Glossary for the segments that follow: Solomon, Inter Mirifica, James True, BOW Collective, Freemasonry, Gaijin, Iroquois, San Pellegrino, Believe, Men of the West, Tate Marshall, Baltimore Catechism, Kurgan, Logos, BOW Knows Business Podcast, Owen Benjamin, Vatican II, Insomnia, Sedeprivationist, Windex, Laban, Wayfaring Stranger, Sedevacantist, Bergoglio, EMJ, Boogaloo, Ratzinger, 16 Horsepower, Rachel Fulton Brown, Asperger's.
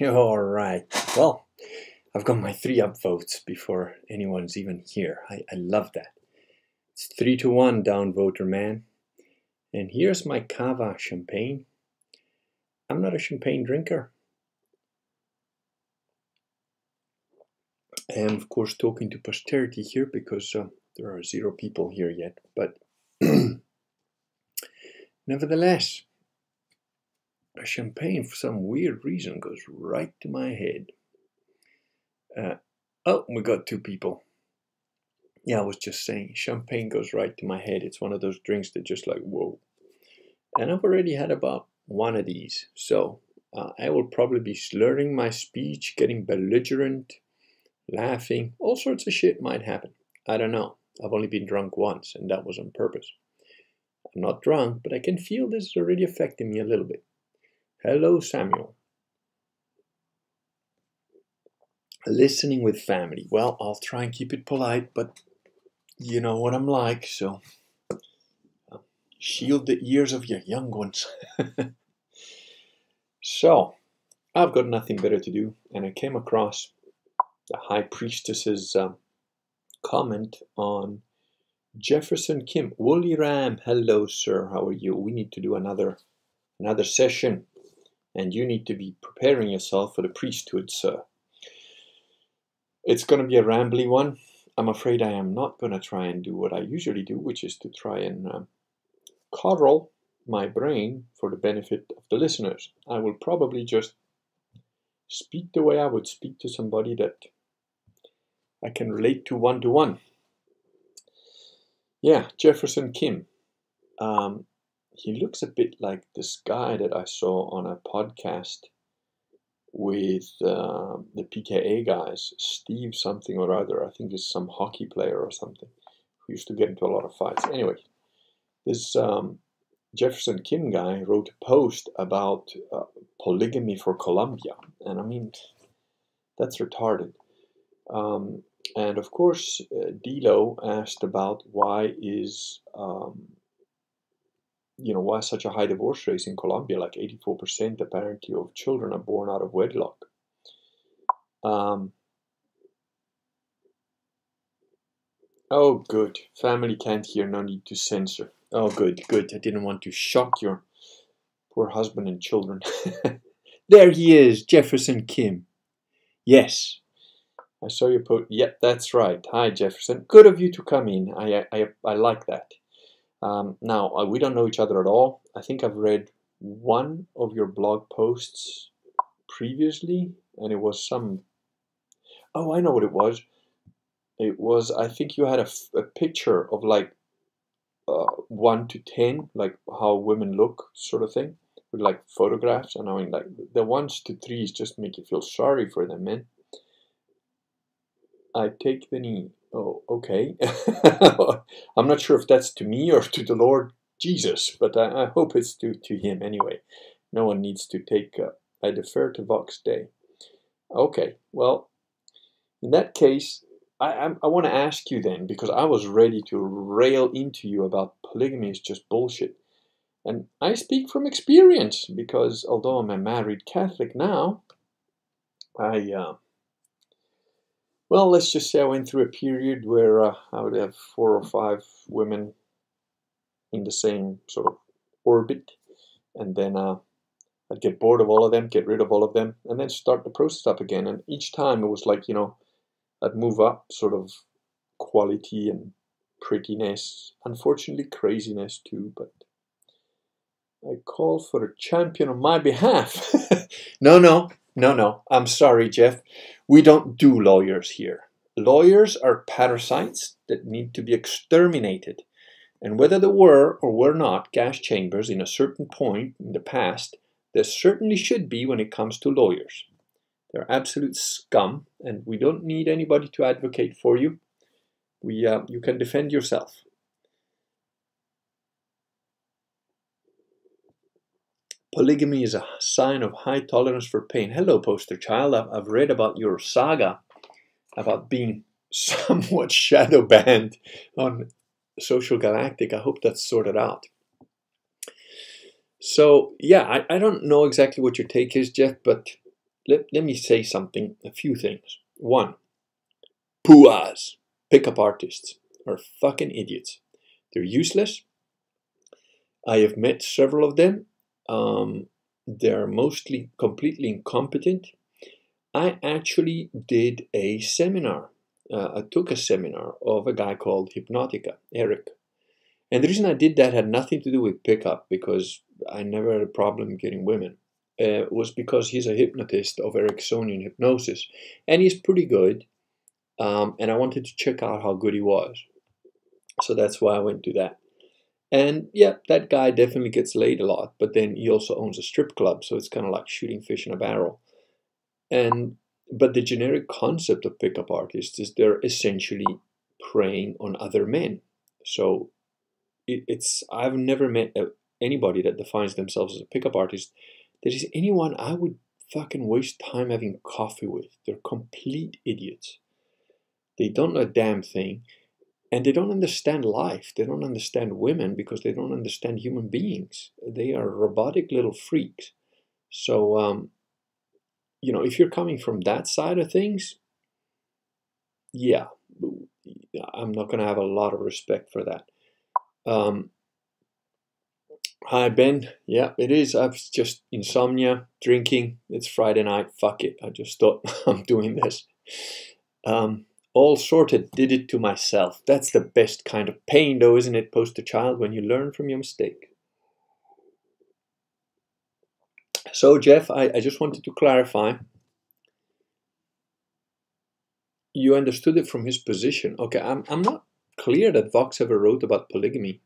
All right. Well, I've got my 3 upvotes before anyone's even here. I love that. It's 3 to 1 downvoter, man. And here's my Cava champagne. I'm not a champagne drinker. I am, of course, talking to posterity here because there are 0 people here yet. But nevertheless, a champagne for some weird reason goes right to my head. Oh, we got 2 people. Yeah, I was just saying, champagne goes right to my head. It's one of those drinks that just like, whoa. And I've already had about 1 of these. So I will probably be slurring my speech, getting belligerent, laughing. All sorts of shit might happen. I don't know. I've only been drunk once, and that was on purpose. I'm not drunk, but I can feel this is already affecting me a little bit. Hello, Samuel. Listening with family. Well, I'll try and keep it polite, but you know what I'm like, so shield the ears of your young ones. So, I've got nothing better to do, and I came across the High Priestess's comment on Jefferson Kim. Wooly Ram, hello, sir. How are you? We need to do another session, and you need to be preparing yourself for the priesthood, sir. It's going to be a rambly one. I'm afraid I am not going to try and do what I usually do, which is to try and coddle my brain for the benefit of the listeners. I will probably just speak the way I would speak to somebody that I can relate to one-to-one. Yeah, Jefferson Kim. He looks a bit like this guy that I saw on a podcast with the PKA guys, Steve something or other. I think it's some hockey player or something who used to get into a lot of fights. Anyway, this Jefferson Kim guy wrote a post about polygamy for Colombia. And I mean, that's retarded. And of course, Dilo asked about why is, you know, why such a high divorce rate in Colombia, like 84% apparently of children are born out of wedlock. Oh, good. Family can't hear, no need to censor. Oh, good, good. I didn't want to shock your poor husband and children. There he is, Jefferson Kim. Yes. I saw your post. Yep, that's right. Hi, Jefferson. Good of you to come in. I like that. Now, we don't know each other at all. I think I've read 1 of your blog posts previously, and it was some... Oh, I know what it was. It was, I think you had a picture of like 1 to 10, like how women look sort of thing, with like photographs. And I mean, like the 1s to 3s just make you feel sorry for them, man. I take the knee. Oh, okay. I'm not sure if that's to me or to the Lord Jesus, but I hope it's to him anyway. No one needs to take, I defer to Vox Day. Okay, well, in that case, I want to ask you then, because I was ready to rail into you about polygamy is just bullshit. And I speak from experience, because although I'm a married Catholic now, well, let's just say I went through a period where I would have 4 or 5 women in the same sort of orbit, and then I'd get bored of all of them, get rid of all of them, and then start the process up again. And each time it was like, you know, I'd move up sort of quality and prettiness, unfortunately craziness too, but I call for a champion on my behalf. No, I'm sorry, Jeff. We don't do lawyers here. Lawyers are parasites that need to be exterminated. And whether there were or were not gas chambers in a certain point in the past, there certainly should be when it comes to lawyers. They're absolute scum, and we don't need anybody to advocate for you. You can defend yourself. Polygamy is a sign of high tolerance for pain. Hello, poster child. I've read about your saga about being somewhat shadow banned on Social Galactic. I hope that's sorted out. So, yeah, I don't know exactly what your take is, Jeff, but let me say something, a few things. One, pooahs, pickup artists, are fucking idiots. They're useless. I have met several of them. They're mostly completely incompetent. I actually did a seminar. I took a seminar of a guy called Hypnotica, Eric. And the reason I did that had nothing to do with pickup, because I never had a problem getting women. Was because he's a hypnotist of Ericksonian hypnosis. And he's pretty good. And I wanted to check out how good he was. So that's why I went to that. And yeah, that guy definitely gets laid a lot. But then he also owns a strip club. So it's kind of like shooting fish in a barrel. But the generic concept of pickup artists is they're essentially preying on other men. So I've never met anybody that defines themselves as a pickup artist. There is anyone I would fucking waste time having coffee with. They're complete idiots. They don't know a damn thing. And they don't understand life. They don't understand women because they don't understand human beings. They are robotic little freaks. So, you know, if you're coming from that side of things, yeah, I'm not going to have a lot of respect for that. Hi, Ben. Yeah, it is. I've just insomnia, drinking. It's Friday night. Fuck it. I just thought I'm doing this. All sorted. Did it to myself. That's the best kind of pain, though, isn't it, poster child, when you learn from your mistake. So, Jeff, I just wanted to clarify. You understood it from his position. Okay, I'm not clear that Vox ever wrote about polygamy.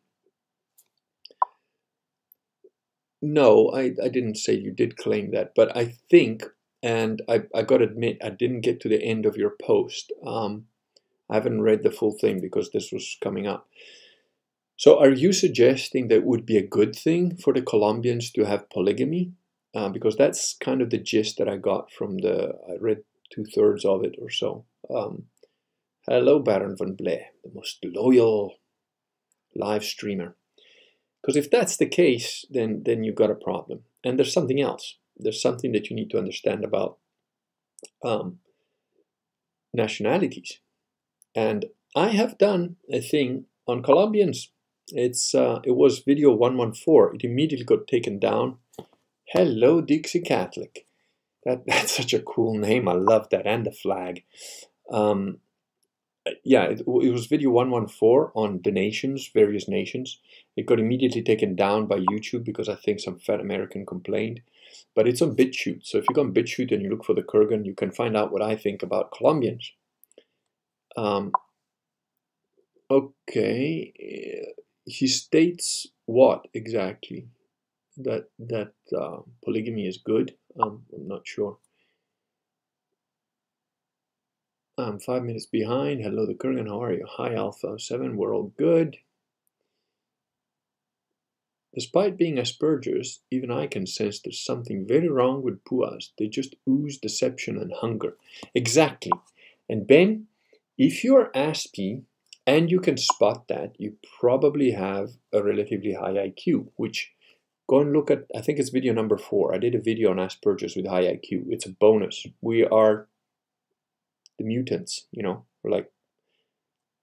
No, I didn't say you did claim that, but I think, and I got to admit, I didn't get to the end of your post. I haven't read the full thing because this was coming up. So are you suggesting that it would be a good thing for the Colombians to have polygamy? Because that's kind of the gist that I got from I read 2/3 of it or so. Hello, Baron Van Blair, the most loyal live streamer. Because if that's the case, then you've got a problem. And there's something else. There's something that you need to understand about nationalities. And I have done a thing on Colombians. It was video 114. It immediately got taken down. Hello, Dixie Catholic. That's such a cool name. I love that. And the flag. Yeah, it was video 114 on the nations, various nations. It got immediately taken down by YouTube because I think some fat American complained. But it's on BitChute. So if you go on BitChute and you look for the Kurgan, you can find out what I think about Colombians. Okay. He states what exactly? That polygamy is good. I'm not sure. I'm 5 minutes behind. Hello, the Kurgan. How are you? Hi, Alpha 7. We're all good. Despite being Asperger's, even I can sense there's something very wrong with pooahs. They just ooze deception and hunger. Exactly. And Ben, if you're Aspie and you can spot that, you probably have a relatively high IQ, which... Go and look at, I think it's video number 4. I did a video on Asperger's with high IQ. It's a bonus. We are the mutants, you know. We're like,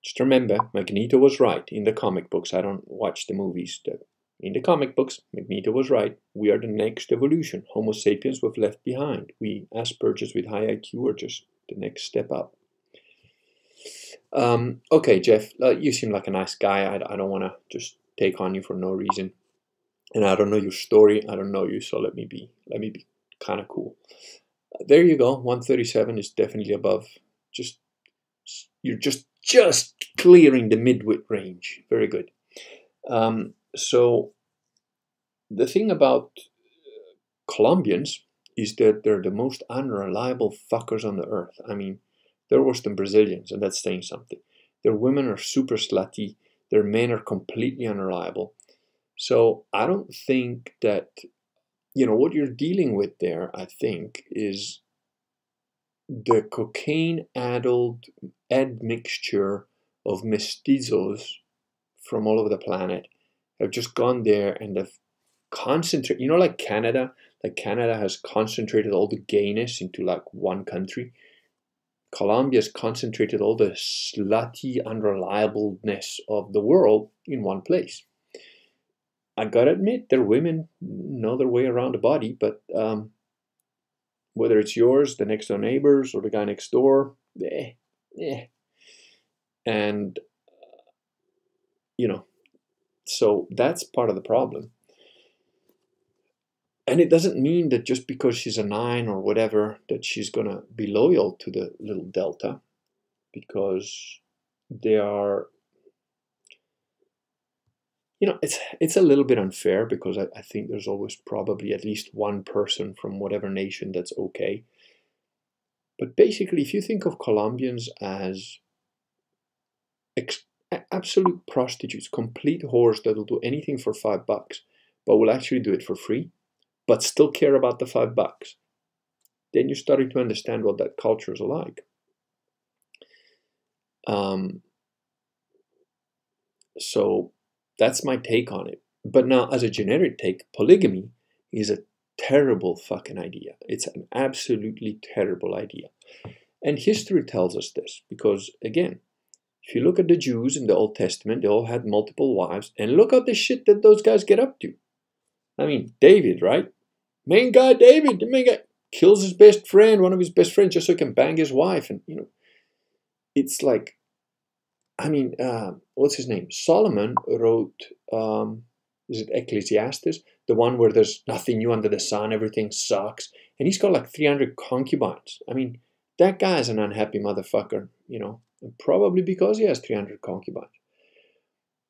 just remember, Magneto was right in the comic books. I don't watch the movies. In the comic books, Magneto was right. We are the next evolution. Homo sapiens was left behind. We Asperger's with high IQ are just the next step up. Okay, Jeff, you seem like a nice guy. I don't want to just take on you for no reason. And I don't know your story. I don't know you, so let me be kind of cool. There you go. 137 is definitely above. You're just clearing the midwit range. Very good. So the thing about Colombians is that they're the most unreliable fuckers on the earth. I mean, they're worse than Brazilians, and that's saying something. Their women are super slutty. Their men are completely unreliable. So I don't think that, you know, what you're dealing with there, I think, is the cocaine-addled admixture of mestizos from all over the planet have just gone there and have concentrated. You know, like Canada, that Canada has concentrated all the gayness into like one country. Colombia's concentrated all the slutty unreliableness of the world in one place. I gotta admit, their women know their way around a body, but whether it's yours, the next door neighbors, or the guy next door, and you know, so that's part of the problem. And it doesn't mean that just because she's a 9 or whatever, that she's gonna be loyal to the little Delta, because they are, you know, it's a little bit unfair, because I think there's always probably at least one person from whatever nation that's okay. But basically, if you think of Colombians as absolute prostitutes, complete whores that will do anything for $5, but will actually do it for free, but still care about the $5, then you're starting to understand what that culture is like. So that's my take on it. But now, as a generic take, polygamy is a terrible fucking idea. It's an absolutely terrible idea. And history tells us this, because again, if you look at the Jews in the Old Testament, they all had multiple wives, and look at the shit that those guys get up to. I mean, David, right? Main guy David, the main guy kills his best friend, one of his best friends, just so he can bang his wife. And, you know, it's like, I mean, what's his name? Solomon wrote, is it Ecclesiastes? The one where there's nothing new under the sun, everything sucks. And he's got like 300 concubines. I mean, that guy is an unhappy motherfucker, you know, probably because he has 300 concubines.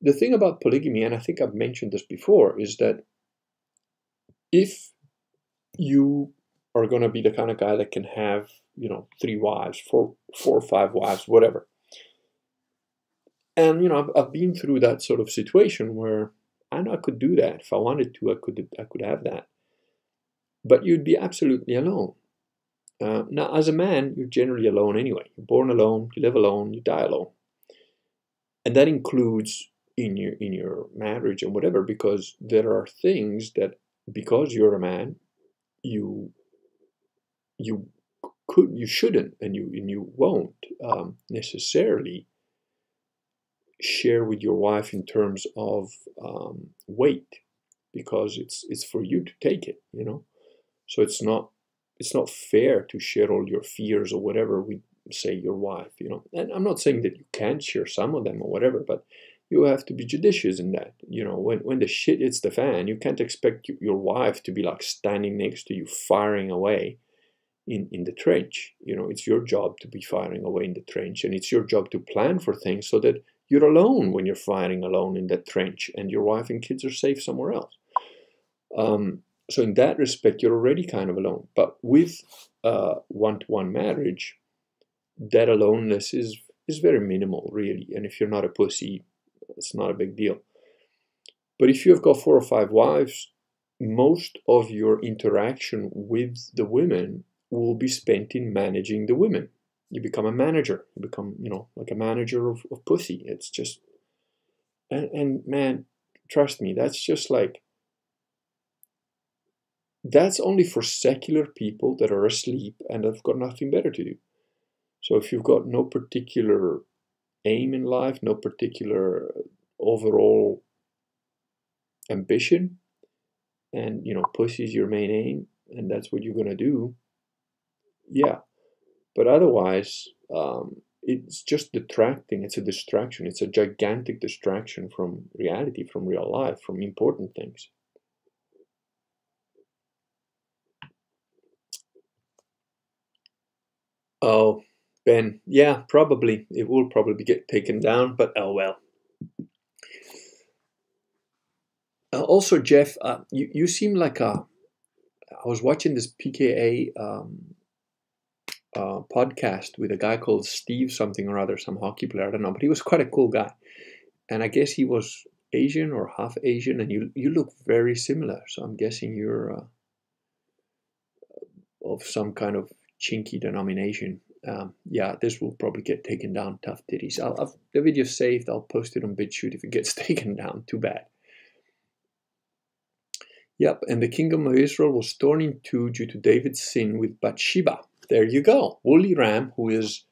The thing about polygamy, and I think I've mentioned this before, is that if you are going to be the kind of guy that can have, you know, 3 wives, 4 or 5 wives, whatever. And, you know, I've been through that sort of situation where I know I could do that. If I wanted to, I could have that. But you'd be absolutely alone. Now, as a man, you're generally alone anyway. You're born alone, you live alone, you die alone. And that includes in your marriage and whatever, because there are things that, because you're a man, you shouldn't and you won't necessarily share with your wife in terms of weight, because it's for you to take it, you know. So it's not fair to share all your fears or whatever with, say, your wife, you know. And I'm not saying that you can't share some of them or whatever, but you have to be judicious in that. You know, when the shit hits the fan, you can't expect your wife to be like standing next to you firing away in the trench. You know, it's your job to be firing away in the trench, and it's your job to plan for things so that you're alone when you're firing alone in that trench and your wife and kids are safe somewhere else. So in that respect, you're already kind of alone. But with one-to-one marriage, that aloneness is very minimal, really. And if you're not a pussy, it's not a big deal. But if you've got 4 or 5 wives, most of your interaction with the women will be spent in managing the women. You become a manager. You become, you know, like a manager of pussy. It's just, and man, trust me, that's just like, that's only for secular people that are asleep and have got nothing better to do. So if you've got no particular aim in life, no particular overall ambition, and, you know, pussy's your main aim, and that's what you're going to do, yeah. But otherwise, it's just detracting. It's a distraction. It's a gigantic distraction from reality, from real life, from important things. Oh, Ben, yeah, probably. It will probably get taken down, but oh well. Also, Jeff, you seem like a... I was watching this PKA podcast with a guy called Steve something or other, some hockey player, I don't know, but he was quite a cool guy. And I guess he was Asian or half Asian, and you look very similar. So I'm guessing you're of some kind of chinky denomination. Yeah, this will probably get taken down, tough titties. The video's saved. I'll post it on BitChute if it gets taken down. Too bad. Yep, and the kingdom of Israel was torn in two due to David's sin with Bathsheba. There you go. Wooly Ram, who is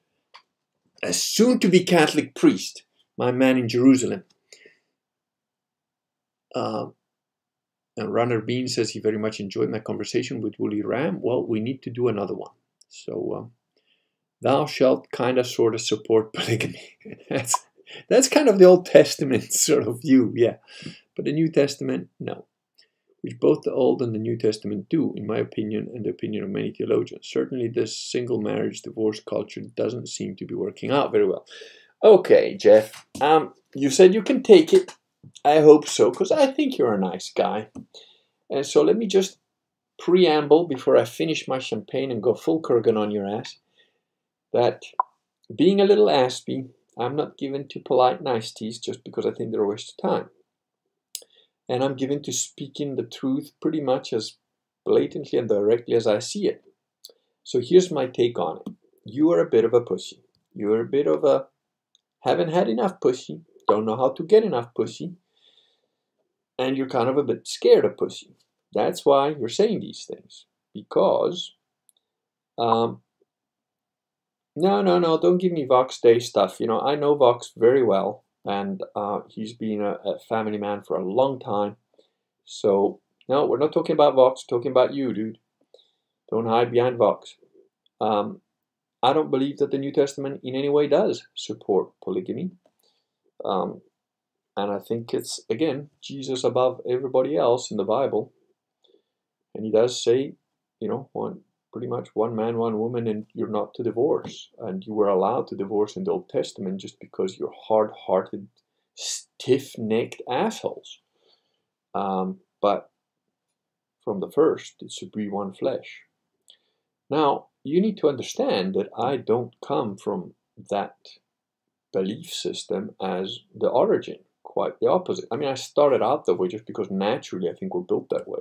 a soon-to-be Catholic priest, my man in Jerusalem. And Runner Bean says he very much enjoyed my conversation with Wooly Ram. Well, we need to do another one. So, thou shalt kind of sort of support polygamy. That's kind of the Old Testament sort of view, yeah. But the New Testament, no. Which both the Old and the New Testament do, in my opinion, and the opinion of many theologians. Certainly this single marriage divorce culture doesn't seem to be working out very well. Okay, Jeff, you said you can take it. I hope so, because I think you're a nice guy. And so let me just preamble before I finish my champagne and go full Kurgan on your ass, that being a little aspie, I'm not given to polite niceties just because I think they're a waste of time. And I'm given to speaking the truth pretty much as blatantly and directly as I see it. So here's my take on it. You are a bit of a pussy. You are a bit of a haven't had enough pussy, don't know how to get enough pussy, and you're kind of a bit scared of pussy. That's why you're saying these things. Because, no, don't give me Vox Day stuff. You know, I know Vox very well. And he's been a family man for a long time. So, no, we're not talking about Vox. We're talking about you, dude. Don't hide behind Vox. I don't believe that the New Testament in any way does support polygamy. And I think it's, again, Jesus above everybody else in the Bible. And he does say, you know, pretty much one man, one woman, and you're not to divorce. And you were allowed to divorce in the Old Testament just because you're hard-hearted, stiff-necked assholes. But from the first, it should be one flesh. Now, you need to understand that I don't come from that belief system as the origin. Quite the opposite. I mean, I started out that way just because naturally I think we're built that way.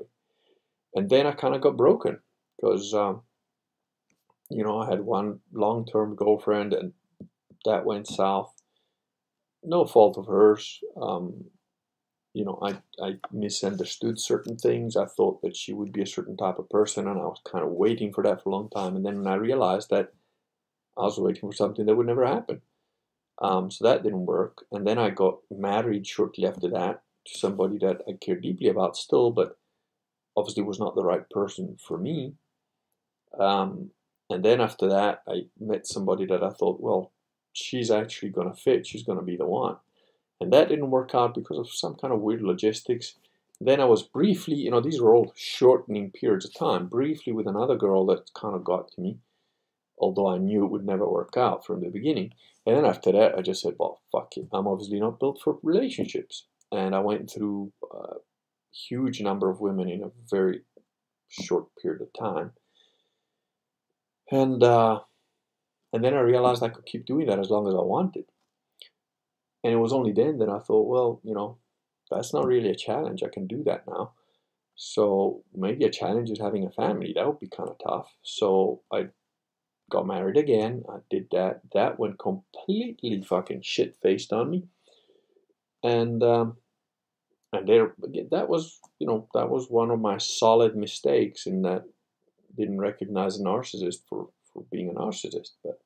And then I kind of got broken. Because, you know, I had one long-term girlfriend and that went south. No fault of hers. You know, I misunderstood certain things. I thought that she would be a certain type of person and I was kind of waiting for that for a long time. And then when I realized that I was waiting for something that would never happen. So that didn't work. And then I got married shortly after that to somebody that I care deeply about still, but obviously was not the right person for me. And then after that, I met somebody that I thought, well, she's actually going to fit. She's going to be the one. And that didn't work out because of some kind of weird logistics. Then I was briefly, you know, these were all shortening periods of time, briefly with another girl that kind of got to me, although I knew it would never work out from the beginning. And then after that, I just said, well, fuck it. I'm obviously not built for relationships. And I went through a huge number of women in a very short period of time. And then I realized I could keep doing that as long as I wanted. And it was only then that I thought, well, you know, that's not really a challenge. I can do that now. So maybe a challenge is having a family. That would be kind of tough. So I got married again. I did that. That went completely fucking shit-faced on me. And there, that was, you know, that was one of my solid mistakes in that didn't recognize a narcissist for being a narcissist, but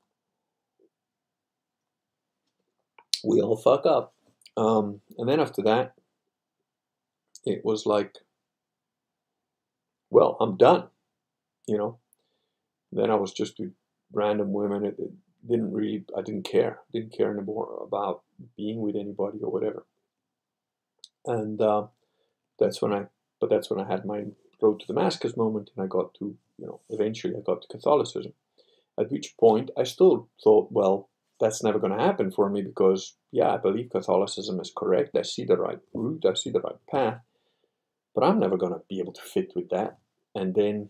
we all fuck up. And then after that, it was like, well, I'm done, you know. Then I was just with random women. It didn't really, I didn't care anymore about being with anybody or whatever. And but that's when I had my road to Damascus moment, and I got to, you know, eventually I got to Catholicism. At which point I still thought, well, that's never going to happen for me because, yeah, I believe Catholicism is correct. I see the right route. I see the right path. But I'm never going to be able to fit with that. And then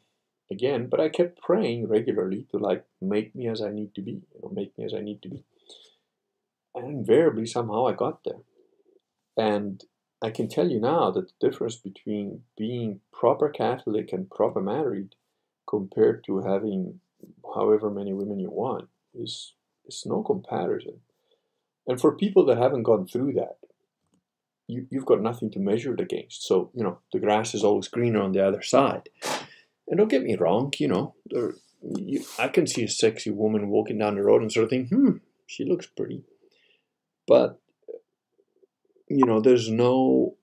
again, but I kept praying regularly to like make me as I need to be, you know, make me as I need to be. And invariably somehow I got there. And I can tell you now that the difference between being proper Catholic and proper married compared to having however many women you want is it's no comparison. And for people that haven't gone through that, you've got nothing to measure it against. So, you know, the grass is always greener on the other side. And don't get me wrong, you know, I can see a sexy woman walking down the road and sort of think, she looks pretty. But, you know, there's no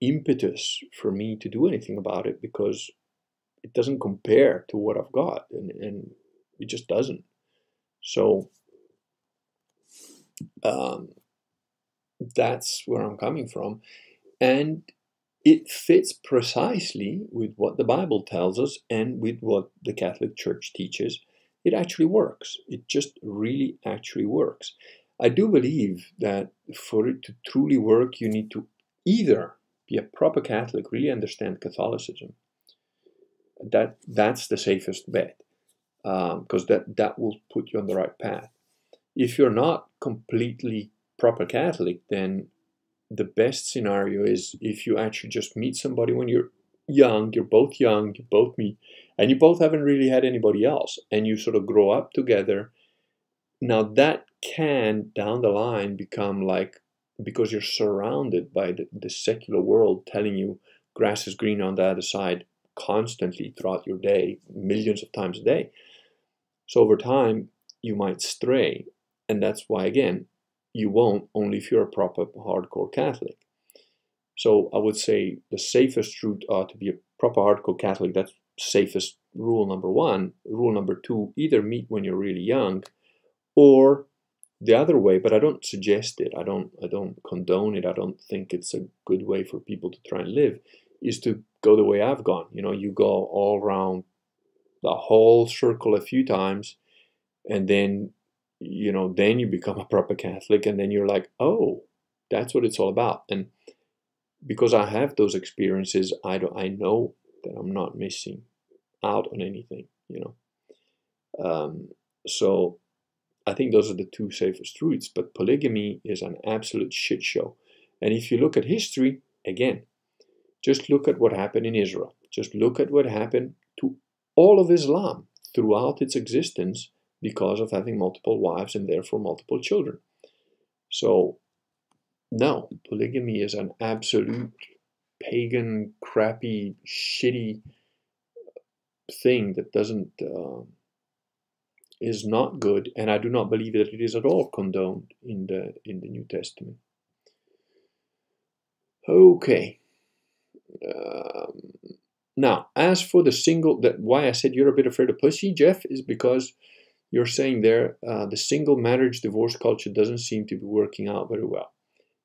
impetus for me to do anything about it because it doesn't compare to what I've got, and it just doesn't. So that's where I'm coming from, and it fits precisely with what the Bible tells us and with what the Catholic Church teaches. It actually works. It just really actually works. I do believe that for it to truly work, you need to either be a proper Catholic, really understand Catholicism. That's the safest bet, because that will put you on the right path. If you're not completely proper Catholic, then the best scenario is if you actually just meet somebody when you're young, you're both young, you both meet, and you both haven't really had anybody else, and you sort of grow up together. Now that can, down the line, become like, because you're surrounded by the secular world telling you grass is green on the other side constantly throughout your day, millions of times a day. So over time, you might stray. And that's why, again, you won't, only if you're a proper hardcore Catholic. So I would say the safest route ought to be a proper hardcore Catholic. That's safest rule number one. Rule number two, either meet when you're really young or the other way, but I don't suggest it. I don't condone it. I don't think it's a good way for people to try and live, is to go the way I've gone. You know, you go all around the whole circle a few times, and then, you know, then you become a proper Catholic, and then you're like, oh, that's what it's all about. And because I have those experiences, I know that I'm not missing out on anything, you know. So I think those are the two safest routes, but polygamy is an absolute shit show. And if you look at history, again, just look at what happened in Israel. Just look at what happened to all of Islam throughout its existence because of having multiple wives and therefore multiple children. So, no, polygamy is an absolute pagan, crappy, shitty thing that doesn't... is not good, and I do not believe that it is at all condoned in the New Testament. Okay. Now, as for the single, that why I said you're a bit afraid of pussy, Jeff, is because you're saying there the single marriage divorce culture doesn't seem to be working out very well.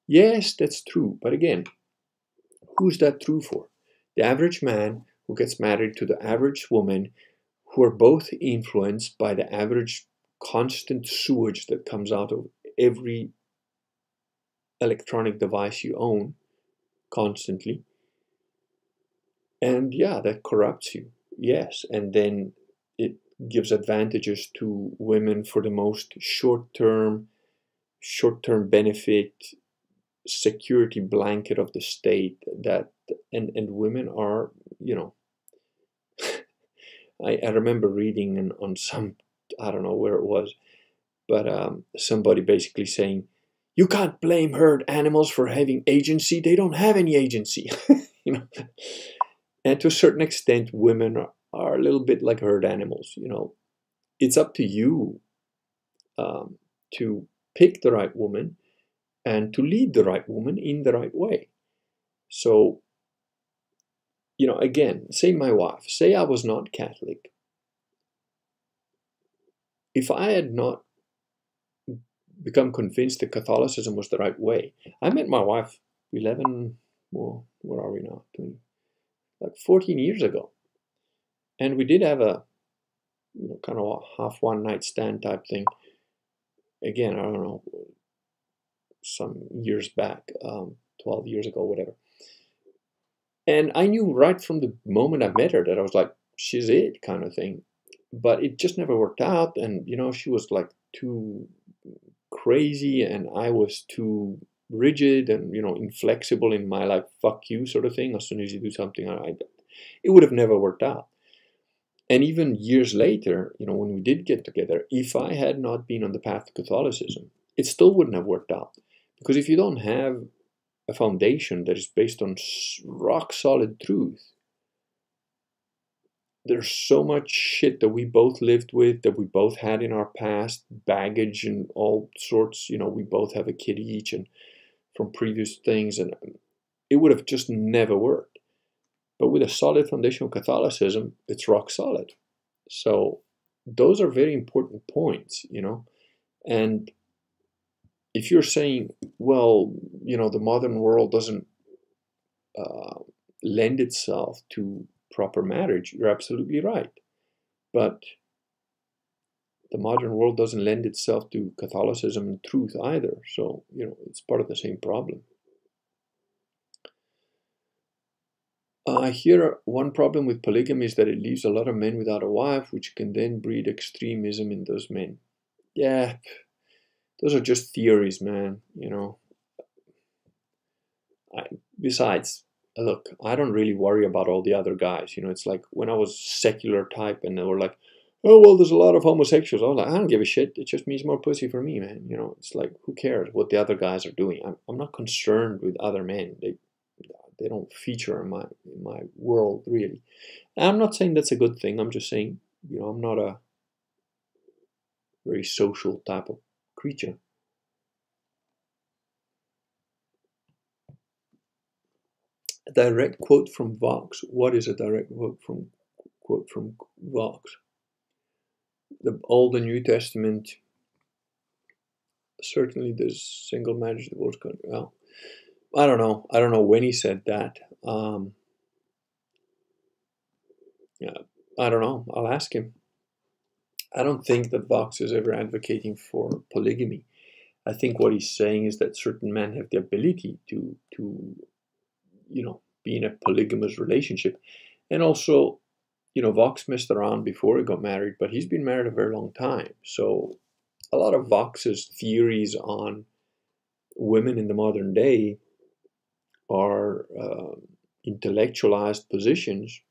Yes, that's true, but again, who's that true for? The average man who gets married to the average woman, who are both influenced by the average constant sewage that comes out of every electronic device you own constantly. And yeah, that corrupts you, yes. And then it gives advantages to women for the most short-term benefit, security blanket of the state, that and women are, you know, I remember reading on some, I don't know where it was, but somebody basically saying, you can't blame herd animals for having agency. They don't have any agency. You know. And to a certain extent, women are a little bit like herd animals. You know, it's up to you to pick the right woman and to lead the right woman in the right way. So, you know, again, say my wife, say I was not Catholic. If I had not become convinced that Catholicism was the right way, I met my wife 11, well, where are we now? 20, like 14 years ago. And we did have a, you know, kind of a half one night stand type thing. Again, I don't know, some years back, 12 years ago, whatever. And I knew right from the moment I met her that I was like, she's it, kind of thing. But it just never worked out. And, you know, she was like too crazy and I was too rigid and, you know, inflexible in my like, fuck you sort of thing. As soon as you do something, it would have never worked out. And even years later, you know, when we did get together, if I had not been on the path of Catholicism, it still wouldn't have worked out. Because if you don't have a foundation that is based on rock-solid truth. There's so much shit that we both lived with, that we both had in our past, baggage and all sorts. You know, we both have a kid each and from previous things, and it would have just never worked. But with a solid foundation of Catholicism, it's rock solid. So those are very important points, you know. And if you're saying, well, you know, the modern world doesn't lend itself to proper marriage, you're absolutely right. But the modern world doesn't lend itself to Catholicism and truth either. So, you know, it's part of the same problem. Here, one problem with polygamy is that it leaves a lot of men without a wife, which can then breed extremism in those men. Yeah, those are just theories, man, you know. Besides, look, I don't really worry about all the other guys. You know, it's like when I was secular type and they were like, oh, well, there's a lot of homosexuals. I was like, I don't give a shit. It just means more pussy for me, man. You know, it's like, who cares what the other guys are doing? I'm not concerned with other men. They don't feature in my world, really. And I'm not saying that's a good thing. I'm just saying, you know, I'm not a very social type of creature. A direct quote from Vox. What is a direct quote from Vox? The Old and New Testament. Certainly there's single marriage, divorce, well, I don't know. I don't know when he said that. Yeah, I don't know. I'll ask him. I don't think that Vox is ever advocating for polygamy. I think what he's saying is that certain men have the ability to you know, be in a polygamous relationship. And also, you know, Vox messed around before he got married, but he's been married a very long time. So a lot of Vox's theories on women in the modern day are intellectualized positions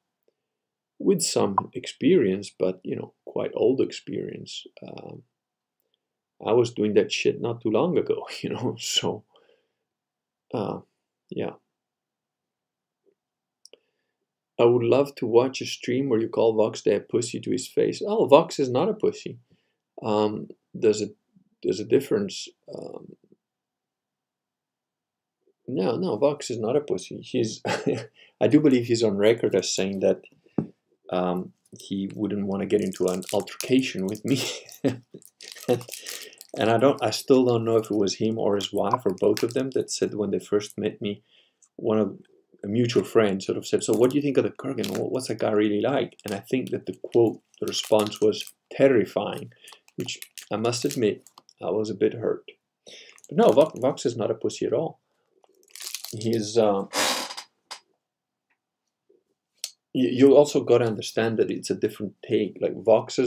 with some experience, but, you know, quite old experience. I was doing that shit not too long ago, you know, so, yeah. I would love to watch a stream where you call Vox Day a pussy to his face. Oh, Vox is not a pussy. There's a difference. No, Vox is not a pussy. He's I do believe he's on record as saying that he wouldn't want to get into an altercation with me. And I still don't know if it was him or his wife or both of them that said when they first met me, a mutual friend sort of said, so what do you think of the Kurgan? What's that guy really like? And I think that the quote, the response was terrifying, which I must admit, I was a bit hurt. But no, Vox is not a pussy at all. You also got to understand that it's a different take. Like Vox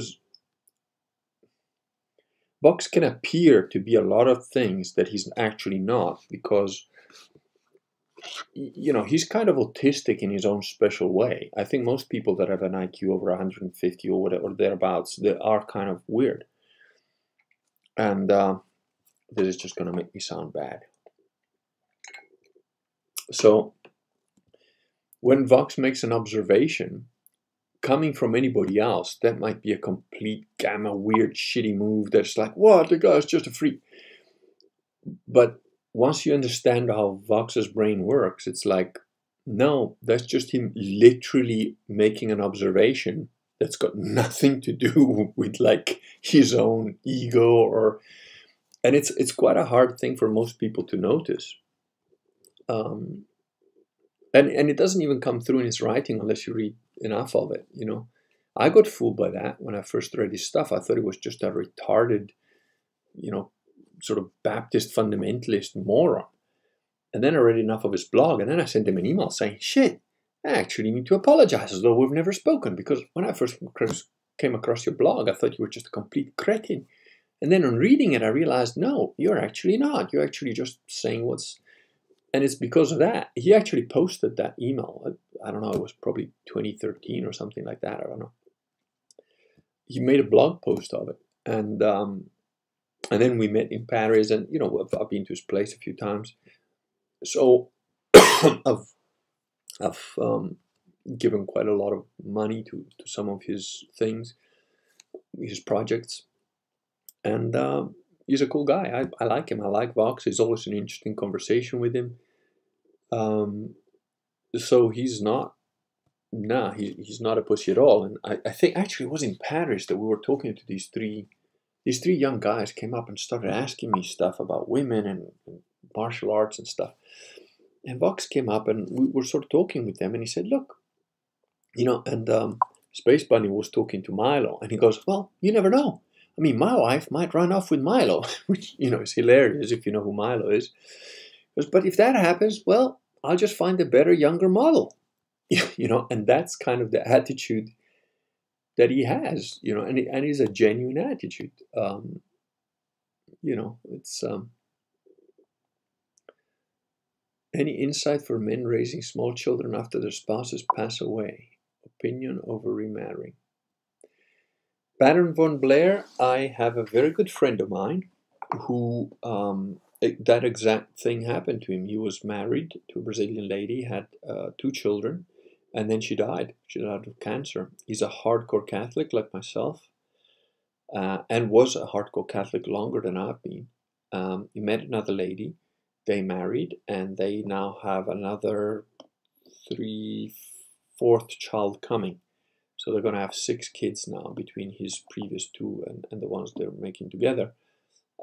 can appear to be a lot of things that he's actually not, because you know, he's kind of autistic in his own special way. I think most people that have an IQ over 150 or whatever, or thereabouts, they are kind of weird. And this is just going to make me sound bad. So when Vox makes an observation, coming from anybody else, that might be a complete gamma, weird, shitty move that's like, what, the guy's just a freak. But once you understand how Vox's brain works, it's like, no, that's just him literally making an observation that's got nothing to do with like his own ego or, and it's quite a hard thing for most people to notice. And it doesn't even come through in his writing unless you read enough of it, you know. I got fooled by that when I first read his stuff. I thought it was just a retarded, you know, sort of Baptist fundamentalist moron. And then I read enough of his blog, and then I sent him an email saying, shit, I actually need to apologize as though we've never spoken, because when I first came across your blog, I thought you were just a complete cretin. And then on reading it, I realized, no, you're actually not. You're actually just saying what's... And it's because of that. He actually posted that email. I don't know, it was probably 2013 or something like that. I don't know. He made a blog post of it. And then we met in Paris, and, you know, I've been to his place a few times. So I've given quite a lot of money to some of his things, his projects, and he's a cool guy. I like him. I like Vox. It's always an interesting conversation with him. So he's not, nah, he's not a pussy at all. And I think actually it was in Paris that we were talking to these three young guys came up and started asking me stuff about women and martial arts and stuff. And Vox came up and we were sort of talking with them, and he said, look, you know, and Space Bunny was talking to Milo, and he goes, well, you never know. I mean, my wife might run off with Milo, which, you know, is hilarious if you know who Milo is. He goes, but if that happens, well, I'll just find a better, younger model, you know, and that's kind of the attitude that he has, you know, and it's a genuine attitude. You know, it's... Any insight for men raising small children after their spouses pass away? Opinion over remarrying. Baron von Blair, I have a very good friend of mine who, that exact thing happened to him. He was married to a Brazilian lady, had 2 children, and then she died. She died of cancer. He's a hardcore Catholic like myself, and was a hardcore Catholic longer than I've been. He met another lady. They married, and they now have another 3/4 child coming. So they're going to have 6 kids now between his previous 2 and the ones they're making together.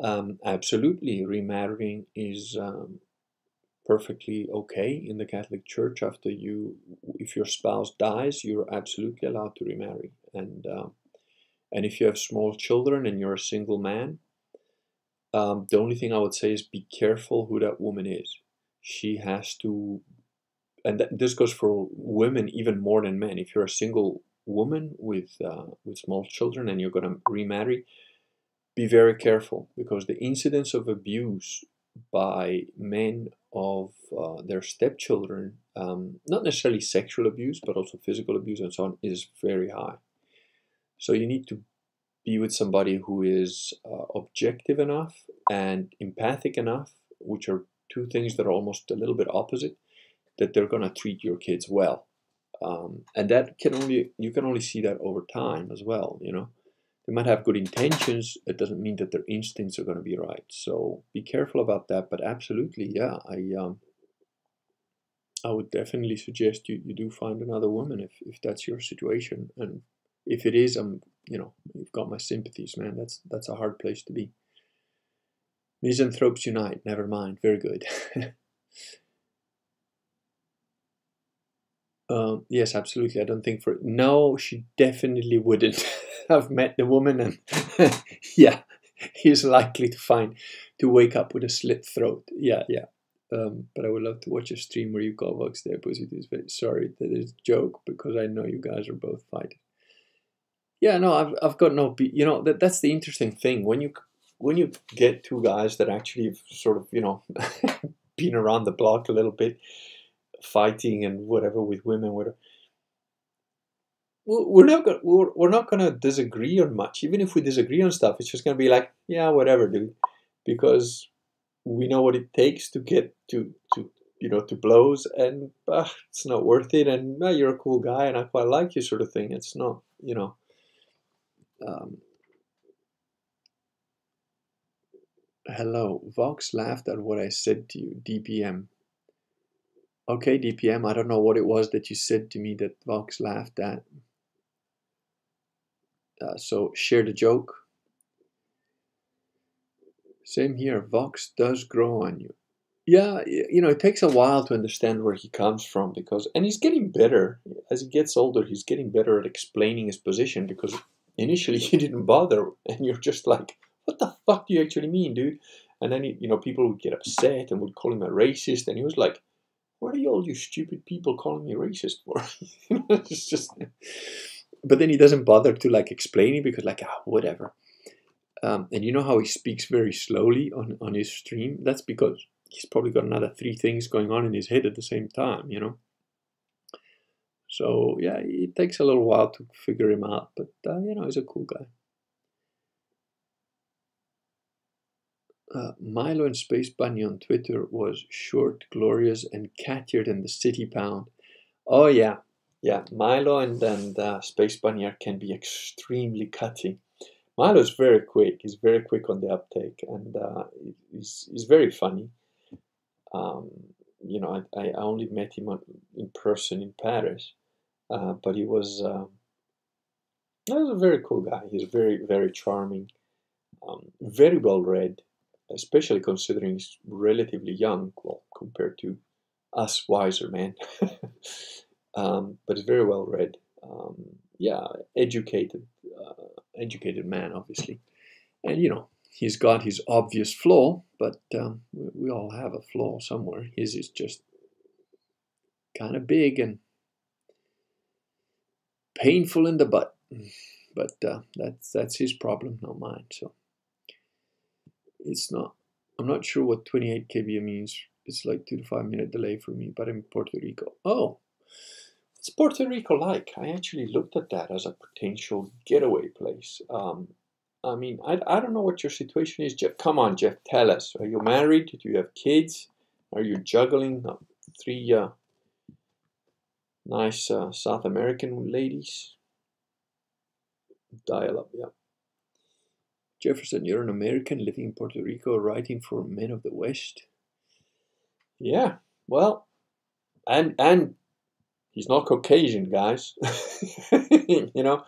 Absolutely, remarrying is perfectly okay in the Catholic Church. After you, if your spouse dies, you're absolutely allowed to remarry. And if you have small children and you're a single man, the only thing I would say is be careful who that woman is. She has to, and this goes for women even more than men. If you're a single woman with small children and you're going to remarry, be very careful, because the incidence of abuse by men of their stepchildren, not necessarily sexual abuse, but also physical abuse and so on, is very high. So you need to be with somebody who is objective enough and empathic enough, which are 2 things that are almost a little bit opposite, that they're going to treat your kids well. And that can only, you can only see that over time as well, you know. They might have good intentions. It doesn't mean that their instincts are going to be right. So be careful about that. But absolutely, yeah, I would definitely suggest you do find another woman if that's your situation. And if it is, you know, you've got my sympathies, man. That's a hard place to be. Misanthropes unite. Never mind. Very good. Yes, absolutely. I don't think for... No, she definitely wouldn't. I've met the woman and... yeah, he's likely to wake up with a slit throat. Yeah. But I would love to watch a stream where you call Vox Day pussy. Sorry, that is a joke, because I know you guys are both fighting. Yeah, no, I've got no, you know, that's the interesting thing. When you get 2 guys that actually have sort of, you know, been around the block a little bit, fighting and whatever with women, whatever, we're not gonna disagree on much. Even if we disagree on stuff, it's just gonna be like, yeah, whatever, dude, because we know what it takes to get to you know, to blows, and it's not worth it. And you're a cool guy, and I quite like you, sort of thing. It's not, you know. Hello, Vox laughed at what I said to you, DPM. Okay, DPM, I don't know what it was that you said to me that Vox laughed at. So share the joke. Same here, Vox does grow on you. Yeah, you know, it takes a while to understand where he comes from, because, and he's getting better. As he gets older, he's getting better at explaining his position, because initially, you didn't bother, and you're just like, what the fuck do you actually mean, dude? And then, you know, people would get upset and would call him a racist, and he was like, what are you all you stupid people calling me racist for? It's just... But then he doesn't bother to, like, explain it, because, like, whatever. And you know how he speaks very slowly on his stream? That's because he's probably got another 3 things going on in his head at the same time, you know? So, yeah, it takes a little while to figure him out, but, you know, he's a cool guy. Milo and Space Bunny on Twitter was short, glorious, and cat-eared in the city pound. Oh yeah, yeah. Milo and Space Bunny can be extremely cutting. Milo's very quick. He's very quick on the uptake, and he's very funny. You know, I only met him in person in Paris, but he was a very cool guy. He's very, very charming, very well read, especially considering he's relatively young, well, compared to us wiser men. But very well read. Yeah, educated man, obviously. And, you know, he's got his obvious flaw, but we all have a flaw somewhere. His is just kind of big and painful in the butt. But that's his problem, not mine. So it's not, I'm not sure what 28 kbm means. It's like 2 to 5 minute delay for me, but I'm in Puerto Rico. Oh, it's Puerto Rico like. I actually looked at that as a potential getaway place. I mean, I don't know what your situation is, Jeff. Come on, Jeff, tell us. Are you married? Do you have kids? Are you juggling three nice South American ladies? Dial up, yeah. Jefferson, you're an American living in Puerto Rico, writing for Men of the West. Yeah, well, and he's not Caucasian, guys. You know,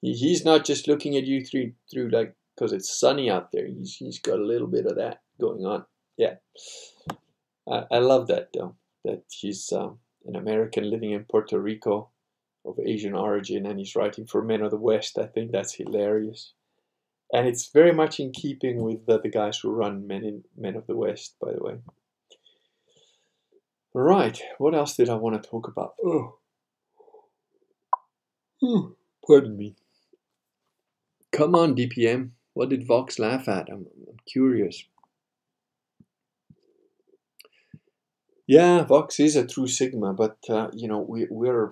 he's not just looking at you through like, because it's sunny out there. He's got a little bit of that going on. Yeah, I love that though. That he's an American living in Puerto Rico, of Asian origin, and he's writing for Men of the West. I think that's hilarious. And it's very much in keeping with the guys who run Men of the West, by the way. Right, what else did I want to talk about? Oh, pardon me. Come on, DPM. What did Vox laugh at? I'm curious. Yeah, Vox is a true Sigma, but, you know, we're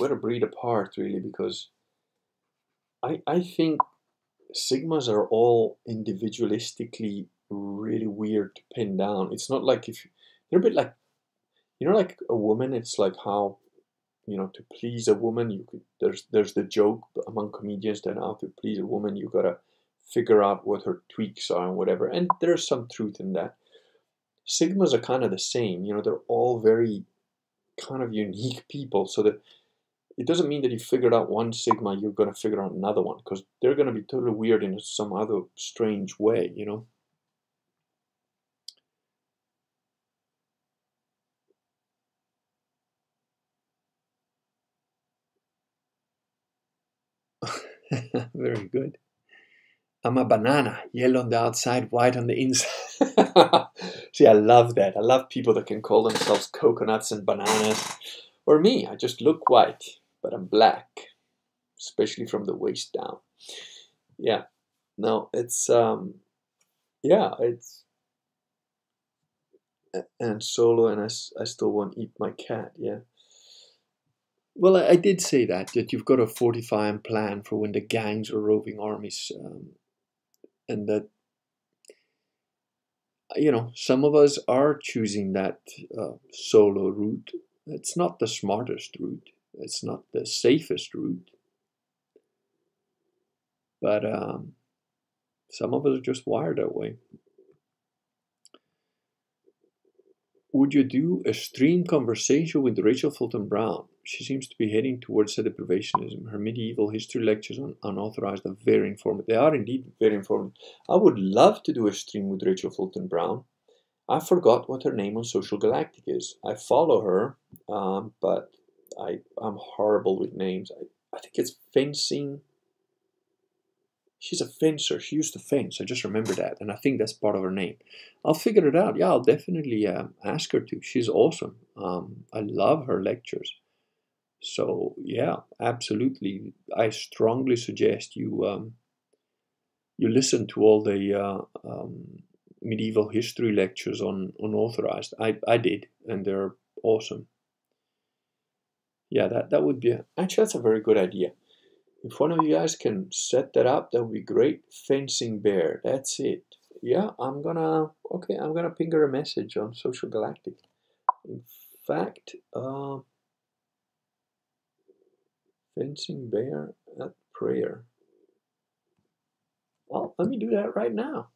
a breed apart, really, because I think Sigmas are all individualistically really weird to pin down. It's not like if you're a bit like, you know, like a woman, it's like how, you know, to please a woman, you could, there's the joke among comedians that now to please a woman, you got to figure out what her tweaks are and whatever. And there's some truth in that. Sigmas are kind of the same, you know, they're all very kind of unique people. So that it doesn't mean that you figured out one Sigma, you're going to figure out another one, because they're going to be totally weird in some other strange way, you know. Very good. I'm a banana, yellow on the outside, white on the inside. See, I love that. I love people that can call themselves coconuts and bananas. Or me, I just look white, but I'm black, especially from the waist down. Yeah, no, it's, yeah, it's, and solo, and I still won't eat my cat, yeah. Well, I did say that you've got to fortify and plan for when the gangs or roving armies, and that, you know, some of us are choosing that solo route. It's not the smartest route. It's not the safest route. But some of us are just wired that way. Would you do a stream conversation with Rachel Fulton Brown? She seems to be heading towards deprivationism. Her medieval history lectures on Unauthorized are very informative. They are indeed very informative. I would love to do a stream with Rachel Fulton Brown. I forgot what her name on Social Galactic is. I follow her, but I'm horrible with names. I think it's fencing. She's a fencer. She used to fence. I just remember that. And I think that's part of her name. I'll figure it out. Yeah, I'll definitely ask her to. She's awesome. I love her lectures. So, yeah, absolutely. I strongly suggest you you listen to all the medieval history lectures on Unauthorized. I did, and they're awesome. Yeah, that would be... Actually, that's a very good idea. If one of you guys can set that up, that would be great. Fencing bear, that's it. yeah, I'm gonna ping her a message on Social Galactic. In fact, fencing bear at prayer. Well, let me do that right now.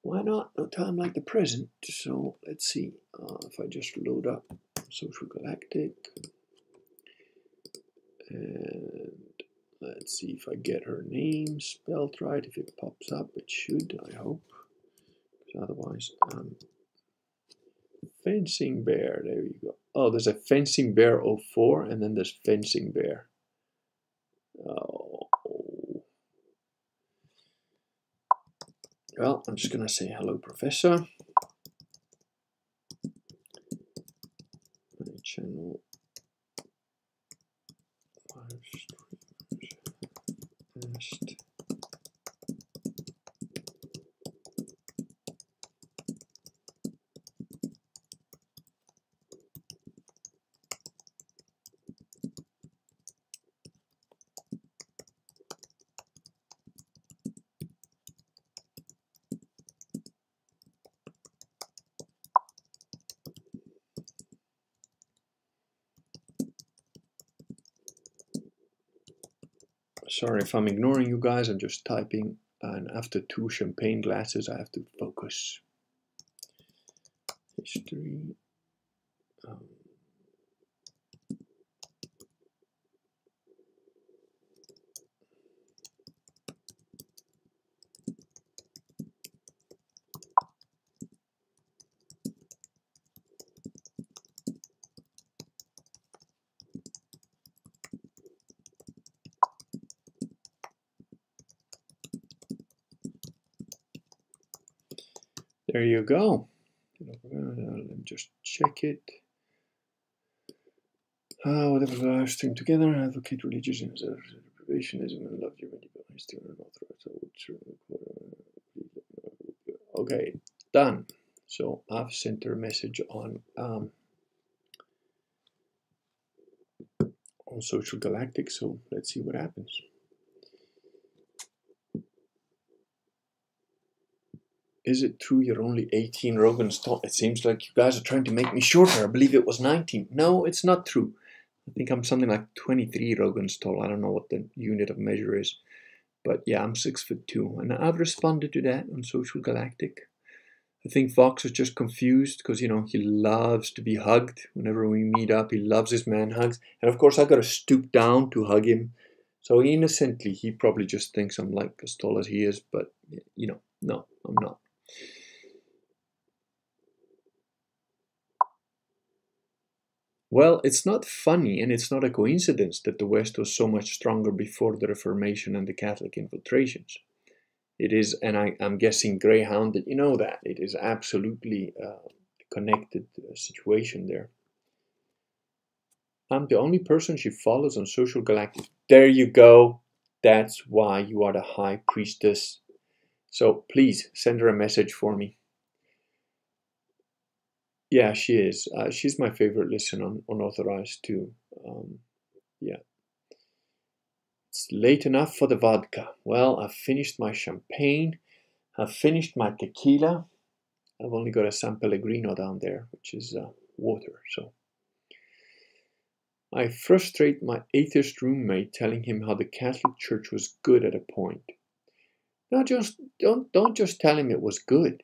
Why not? No time like the present. So let's see if I just load up Social Galactic. And let's see if I get her name spelled right. If it pops up, it should, I hope. Otherwise, fencing bear. There you go. Oh, there's a fencing bear 04, and then there's fencing bear. Oh. Well, I'm just gonna say hello, Professor. My channel. Sorry if I'm ignoring you guys, I'm just typing, and after 2 champagne glasses I have to focus. History. There you go. Let me just check it. Whatever the live stream together, advocate religious and deprivationism and love humanity, but I still unauthorized. Okay, done. So I've sent her a message on Social Galactic, so let's see what happens. Is it true you're only 18, Rogan's Tom? It seems like you guys are trying to make me shorter. I believe it was 19. No, it's not true. I think I'm something like 23, Rogan's tall. I don't know what the unit of measure is. But yeah, I'm 6'2". And I've responded to that on Social Galactic. I think Vox is just confused because, you know, he loves to be hugged. Whenever we meet up, he loves his man hugs. And of course, I got to stoop down to hug him. So innocently, he probably just thinks I'm like as tall as he is. But, you know, no, I'm not. Well, it's not funny and it's not a coincidence that the West was so much stronger before the Reformation and the Catholic infiltrations. It is, and I'm guessing Greyhound that you know that. It is absolutely a connected situation there. I'm the only person she follows on Social Galactic. There you go. That's why you are the High Priestess. So please send her a message for me. Yeah, she is. She's my favorite listener on Unauthorized too. Yeah. It's late enough for the vodka. Well, I've finished my champagne. I've finished my tequila. I've only got a San Pellegrino down there, which is water. So I frustrate my atheist roommate telling him how the Catholic Church was good at a point. Now, just don't just tell him it was good.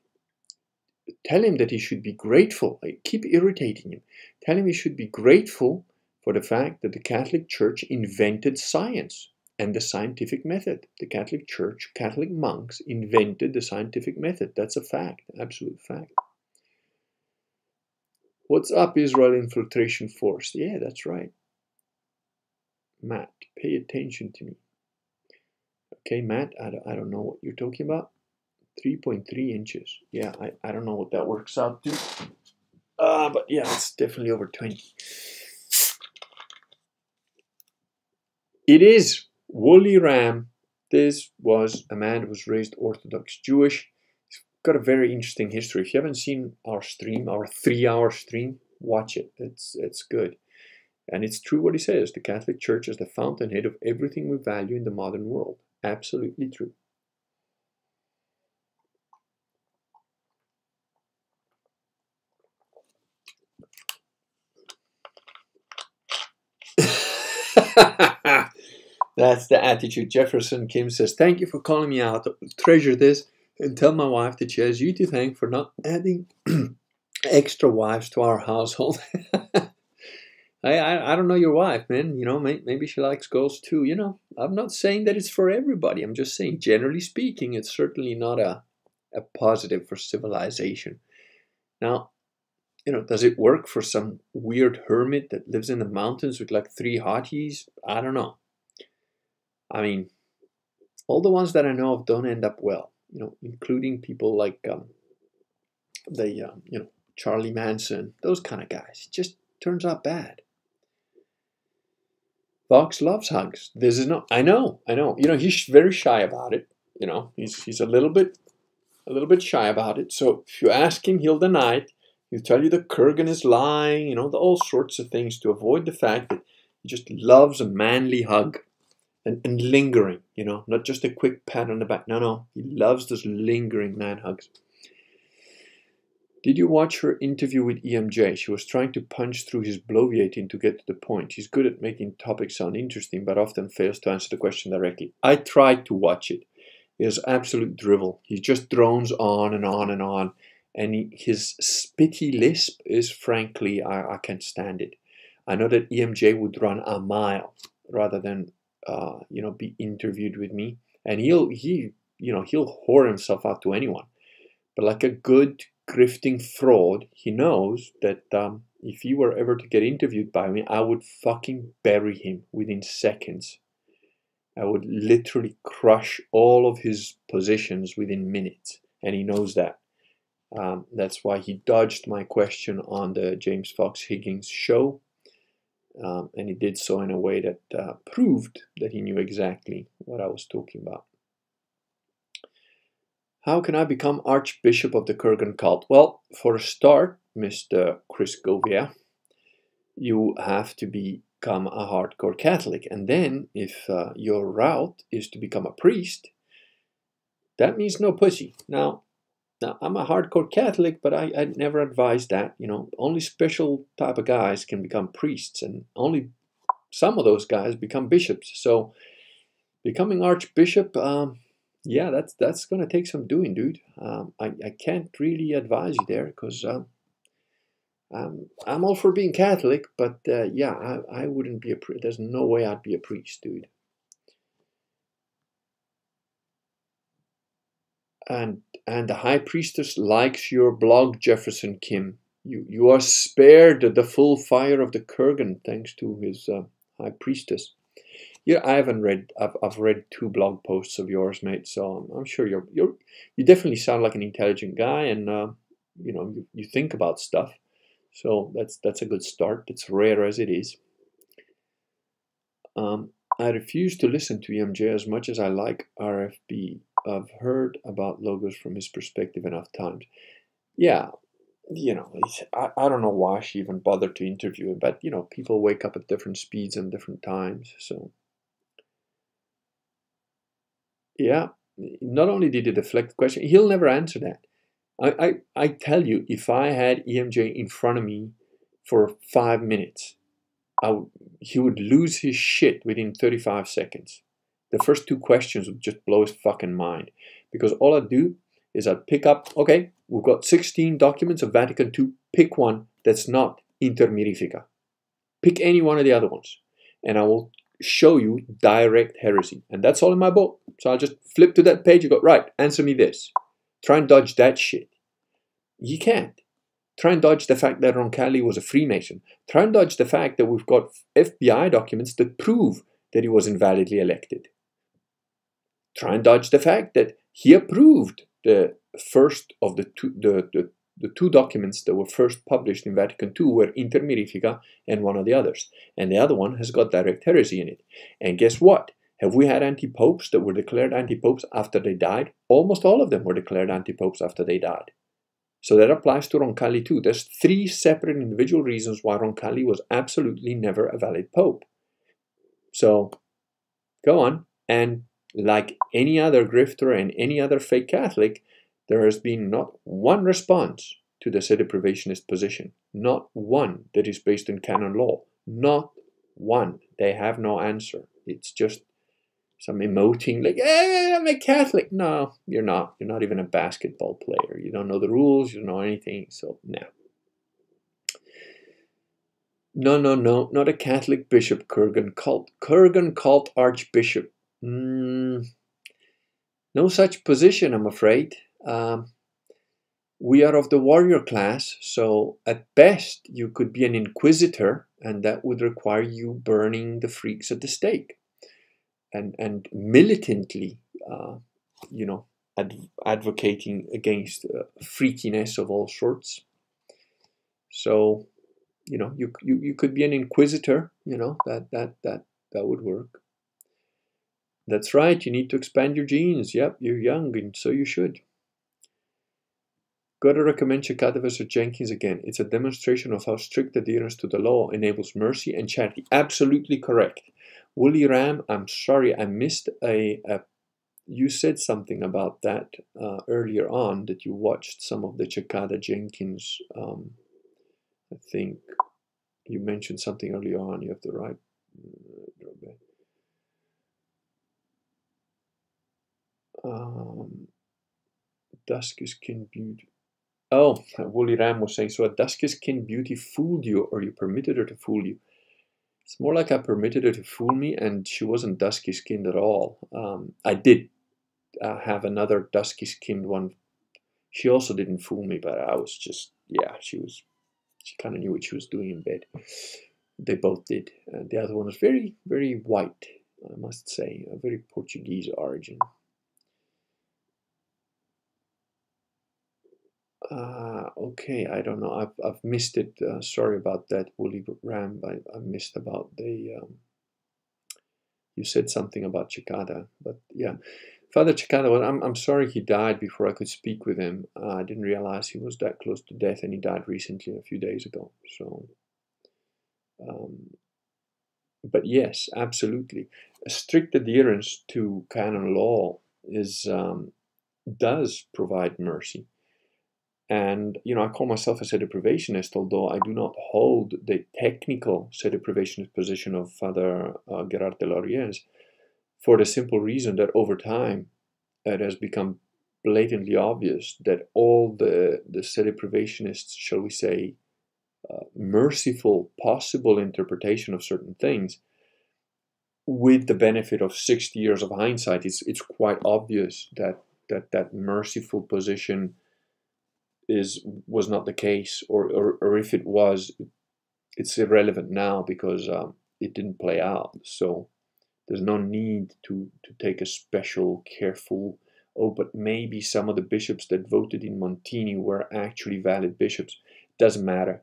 Tell him that he should be grateful. I keep irritating him. Tell him he should be grateful for the fact that the Catholic Church invented science and the scientific method. The Catholic Church, Catholic monks invented the scientific method. That's a fact, absolute fact. What's up, Israel Infiltration Force? Yeah, that's right. Matt, pay attention to me. Okay, Matt, I don't know what you're talking about. 3.3 inches. Yeah, I don't know what that works out to. But yeah, it's definitely over 20. It is Wooly Ram. This was a man who was raised Orthodox Jewish. He's got a very interesting history. If you haven't seen our stream, our 3-hour stream, watch it. It's good. And it's true what he says. The Catholic Church is the fountainhead of everything we value in the modern world. Absolutely true. That's the attitude. Jefferson Kim says, thank you for calling me out. Treasure this and tell my wife that she has you to thank for not adding extra wives to our household. I don't know your wife, man. You know, maybe she likes girls too. You know, I'm not saying that it's for everybody. I'm just saying, generally speaking, it's certainly not a positive for civilization. Now, you know, does it work for some weird hermit that lives in the mountains with like 3 hotties? I don't know. I mean, all the ones that I know of don't end up well, you know, including people like you know, Charlie Manson, those kind of guys. It just turns out bad. Vox loves hugs. This is not, I know. You know, he's very shy about it. You know, he's a little bit shy about it. So if you ask him, he'll deny it. He'll tell you that Kurgan is lying, you know, all sorts of things to avoid the fact that he just loves a manly hug. And lingering, you know, not just a quick pat on the back. No, he loves those lingering man hugs. Did you watch her interview with EMJ? She was trying to punch through his bloviating to get to the point. He's good at making topics sound interesting, but often fails to answer the question directly. I tried to watch it. It was absolute drivel. He just drones on and on and on. And his spitty lisp is, frankly, I can't stand it. I know that EMJ would run a mile rather than you know, be interviewed with me, and he'll whore himself out to anyone. But like a good grifting fraud, he knows that if he were ever to get interviewed by me, I would fucking bury him within seconds. I would literally crush all of his positions within minutes, and he knows that. That's why he dodged my question on the James Fox Higgins show. And he did so in a way that proved that he knew exactly what I was talking about. How can I become Archbishop of the Kurgan cult? Well, for a start, Mr. Chris Govia, you have to become a hardcore Catholic. And then if your route is to become a priest, that means no pussy. Now, I'm a hardcore Catholic, but I'd never advise that. You know, only special type of guys can become priests, and only some of those guys become bishops. So, becoming archbishop, yeah, that's going to take some doing, dude. I can't really advise you there, because I'm all for being Catholic, but yeah, I wouldn't be a priest. There's no way I'd be a priest, dude. And the high priestess likes your blog, Jefferson Kim. You are spared the full fire of the Kurgan thanks to his high priestess. Yeah, I haven't read. I've read 2 blog posts of yours, mate. So I'm sure you definitely sound like an intelligent guy, and you know, you think about stuff. So that's a good start. It's rare as it is. I refuse to listen to EMJ as much as I like RFB. I've heard about Logos from his perspective enough times. Yeah, you know, I don't know why she even bothered to interview him, but, you know, people wake up at different speeds and different times. So, yeah, not only did he deflect the question, he'll never answer that. I tell you, if I had EMJ in front of me for 5 minutes, he would lose his shit within 35 seconds. The first 2 questions would just blow his fucking mind. Because all I do is I pick up, okay, we've got 16 documents of Vatican II. Pick one that's not Inter Mirifica. Pick any one of the other ones. And I will show you direct heresy. And that's all in my book. So I'll just flip to that page and go, right, answer me this. Try and dodge that shit. You can't. Try and dodge the fact that Roncalli was a Freemason. Try and dodge the fact that we've got FBI documents that prove that he was invalidly elected. Try and dodge the fact that he approved the first of the 2 documents that were first published in Vatican II were Inter Mirifica and one of the others. And the other one has got direct heresy in it. And guess what? Have we had anti-popes that were declared anti-popes after they died? Almost all of them were declared anti-popes after they died. So that applies to Roncalli too. There's 3 separate individual reasons why Roncalli was absolutely never a valid pope. So, go on. And like any other grifter and any other fake Catholic, there has been not one response to the sedeprivationist position. Not one that is based on canon law. Not one. They have no answer. It's just some emoting like, hey, I'm a Catholic. No, you're not. You're not even a basketball player. You don't know the rules. You don't know anything. So, no. No, no, no. Not a Catholic bishop, Kurgan cult. Kurgan cult archbishop. No such position, I'm afraid. We are of the warrior class, so at best you could be an inquisitor, and that would require you burning the freaks at the stake and militantly, you know, advocating against freakiness of all sorts. So, you know, you could be an inquisitor. You know, that would work. That's right. You need to expand your genes. Yep, you're young, and so you should. Gotta recommend Chicada versus Jenkins again. It's a demonstration of how strict adherence to the law enables mercy and charity. Absolutely correct. Wooly Ram, I'm sorry, I missed a you said something about that earlier on, that you watched some of the Chicada Jenkins. I think you mentioned something earlier on. You have the right. Dusk is Kin Beauty. Oh, Wooly Ram was saying, so a Dusk is Kin Beauty fooled you, or you permitted her to fool you. It's more like I permitted her to fool me, and she wasn't dusky skinned at all. I did have another dusky skinned one. She also didn't fool me, but I was just, yeah, she kind of knew what she was doing in bed. They both did. And the other one was very, very white, I must say, a very Portuguese origin. Okay, I don't know. I've missed it. Sorry about that, Wooly Ram. I missed about the. You said something about Chicada, but yeah, Father Chicada. Well, I'm sorry he died before I could speak with him. I didn't realize he was that close to death, and he died recently, a few days ago. So, but yes, absolutely, a strict adherence to canon law is does provide mercy. And, you know, I call myself a sedeprivationist, although I do not hold the technical sedeprivationist position of Father Gerard de Lauriers, for the simple reason that over time it has become blatantly obvious that all the sedeprivationists, shall we say, merciful possible interpretation of certain things, with the benefit of 60 years of hindsight, it's quite obvious that that merciful position was not the case, or if it was, it's irrelevant now because it didn't play out. So there's no need to take a special careful, oh, but maybe some of the bishops that voted in Montini were actually valid bishops. It doesn't matter.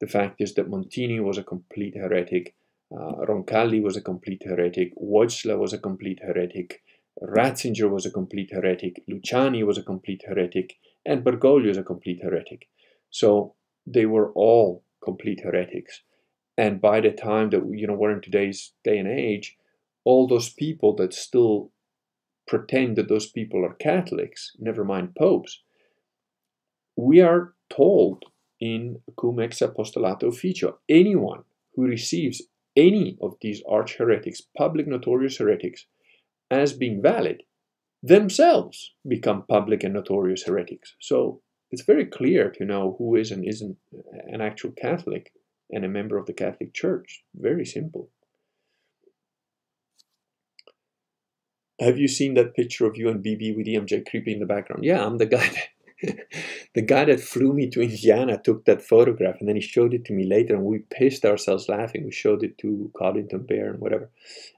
The fact is that Montini was a complete heretic, Roncalli was a complete heretic, Wojcla was a complete heretic, Ratzinger was a complete heretic, Luciani was a complete heretic, and Bergoglio is a complete heretic. So they were all complete heretics. And by the time that we, you know, we're in today's day and age, all those people that still pretend that those people are Catholics, never mind popes, we are told in Cum ex apostolato officio, anyone who receives any of these arch heretics, public notorious heretics, as being valid, themselves become public and notorious heretics. So it's very clear to know who is and isn't an actual Catholic and a member of the Catholic Church. Very simple. Have you seen that picture of you and BB with EMJ creeping in the background? Yeah, I'm the guy that, the guy that flew me to Indiana took that photograph, and then he showed it to me later, and we pissed ourselves laughing. We showed it to Coddington Bear and whatever,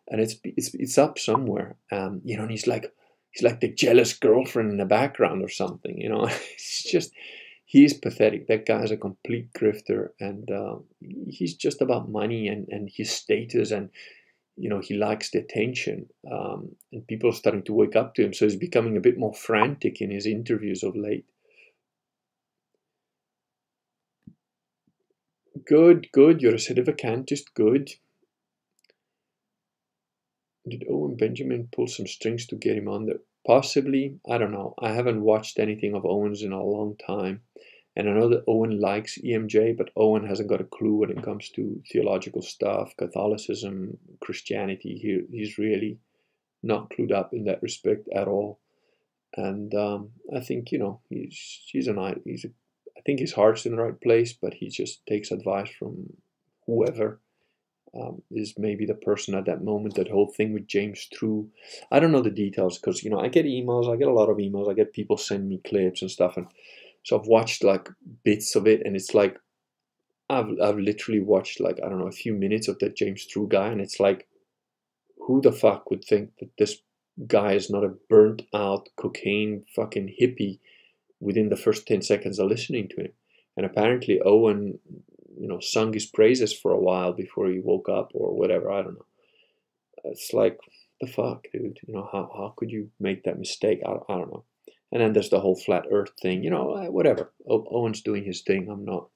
and it's up somewhere. You know, and he's like, he's like the jealous girlfriend in the background or something, you know. It's just, he's pathetic. That guy's a complete grifter, and he's just about money and his status, and, you know, he likes the attention. And people are starting to wake up to him, so he's becoming a bit more frantic in his interviews of late. Good, good. You're a Sedevacantist. Good. Did Owen Benjamin pull some strings to get him on there? Possibly. I don't know. I haven't watched anything of Owen's in a long time. And I know that Owen likes EMJ, but Owen hasn't got a clue when it comes to theological stuff, Catholicism, Christianity. He's really not clued up in that respect at all. And I think, you know, I think his heart's in the right place, but he just takes advice from whoever is maybe the person at that moment. That whole thing with James True, I don't know the details, because, you know, I get emails, I get a lot of emails, I get people send me clips and stuff, and so I've watched like bits of it, and it's like I've literally watched like, I don't know, a few minutes of that James True guy, and it's like, who the fuck would think that this guy is not a burnt out cocaine fucking hippie within the first 10 seconds of listening to him? And apparently Owen, you know, sung his praises for a while before he woke up or whatever, I don't know. It's like, the fuck, dude, you know, how could you make that mistake? I don't know. And then there's the whole flat earth thing, you know, whatever. Owen's doing his thing, I'm not.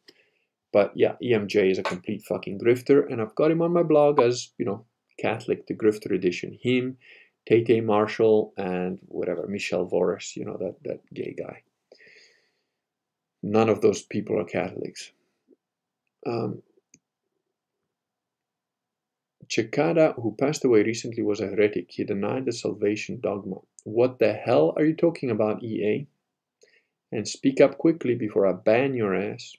But yeah, EMJ is a complete fucking grifter, and I've got him on my blog as, you know, Catholic, the grifter edition. Him, Tate Marshall, and whatever, Michel Voris, you know, that gay guy. None of those people are Catholics. Chicada, who passed away recently, was a heretic. He denied the salvation dogma. What the hell are you talking about, EA? And speak up quickly before I ban your ass.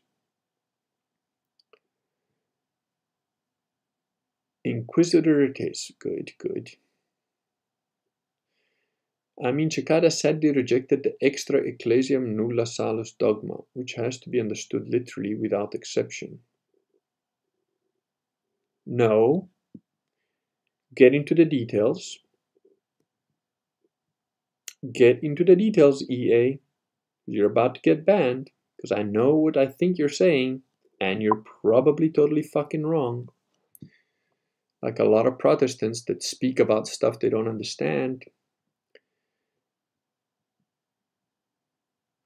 Inquisitor it is. Good, good. I mean, Chicada sadly rejected the extra ecclesiam nulla salus dogma, which has to be understood literally without exception. No. Get into the details. Get into the details, EA. You're about to get banned, because I know what I think you're saying, and you're probably totally fucking wrong. Like a lot of Protestants that speak about stuff they don't understand.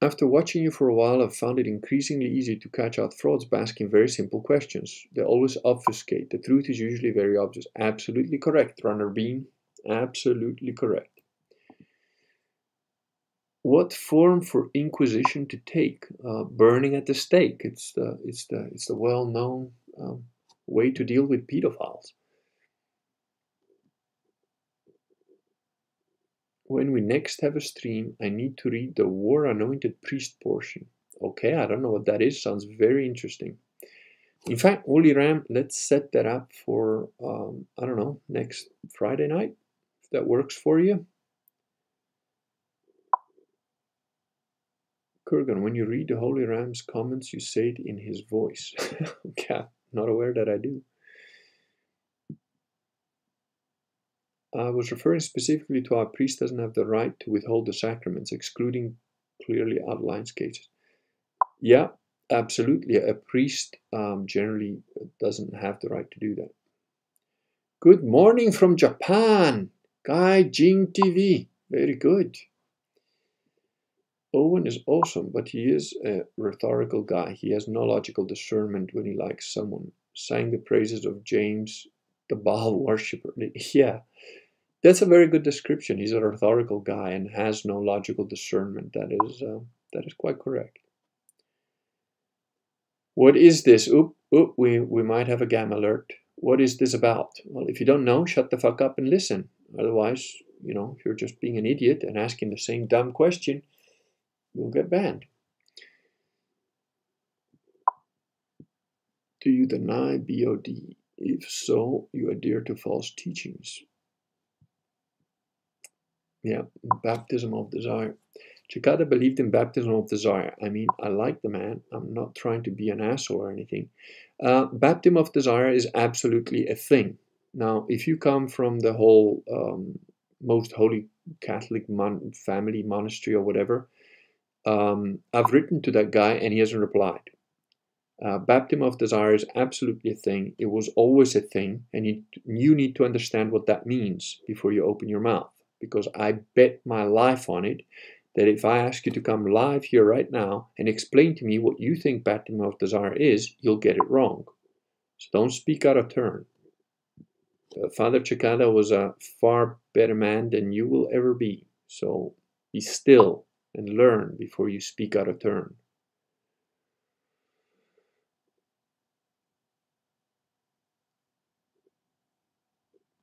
After watching you for a while, I've found it increasingly easy to catch out frauds by asking very simple questions. They always obfuscate. The truth is usually very obvious. Absolutely correct, Runner Bean. Absolutely correct. What form for Inquisition to take? Burning at the stake. It's the well-known way to deal with pedophiles. When we next have a stream, I need to read the War Anointed Priest portion. Okay, I don't know what that is. Sounds very interesting. In fact, Wooly Ram, let's set that up for, I don't know, next Friday night, if that works for you. Kurgan, when you read the Holy Ram's comments, you say it in his voice. Okay, I'm not aware that I do. I was referring specifically to our priest doesn't have the right to withhold the sacraments, excluding clearly outlined cases. Yeah, absolutely. A priest generally doesn't have the right to do that. Good morning from Japan. Gaijin TV. Very good. Owen is awesome, but he is a rhetorical guy. He has no logical discernment when he likes someone. Sang the praises of James, the Baal worshipper. Yeah, that's a very good description. He's a rhetorical guy and has no logical discernment. That is quite correct. What is this? Oop, we might have a gam alert. What is this about? Well, if you don't know, shut the fuck up and listen. Otherwise, you know, if you're just being an idiot and asking the same dumb question, you'll get banned. Do you deny BOD? If so, you adhere to false teachings. Yeah, baptism of desire. Chicada believed in baptism of desire. I mean, I like the man. I'm not trying to be an asshole or anything. Baptism of desire is absolutely a thing. Now, if you come from the whole most holy Catholic family, monastery or whatever, I've written to that guy and he hasn't replied. Baptism of desire is absolutely a thing. It was always a thing, and you need to understand what that means before you open your mouth, because I bet my life on it that if I ask you to come live here right now and explain to me what you think baptism of desire is, you'll get it wrong. So don't speak out of turn. Father Chicada was a far better man than you will ever be, so be still and learn before you speak out of turn.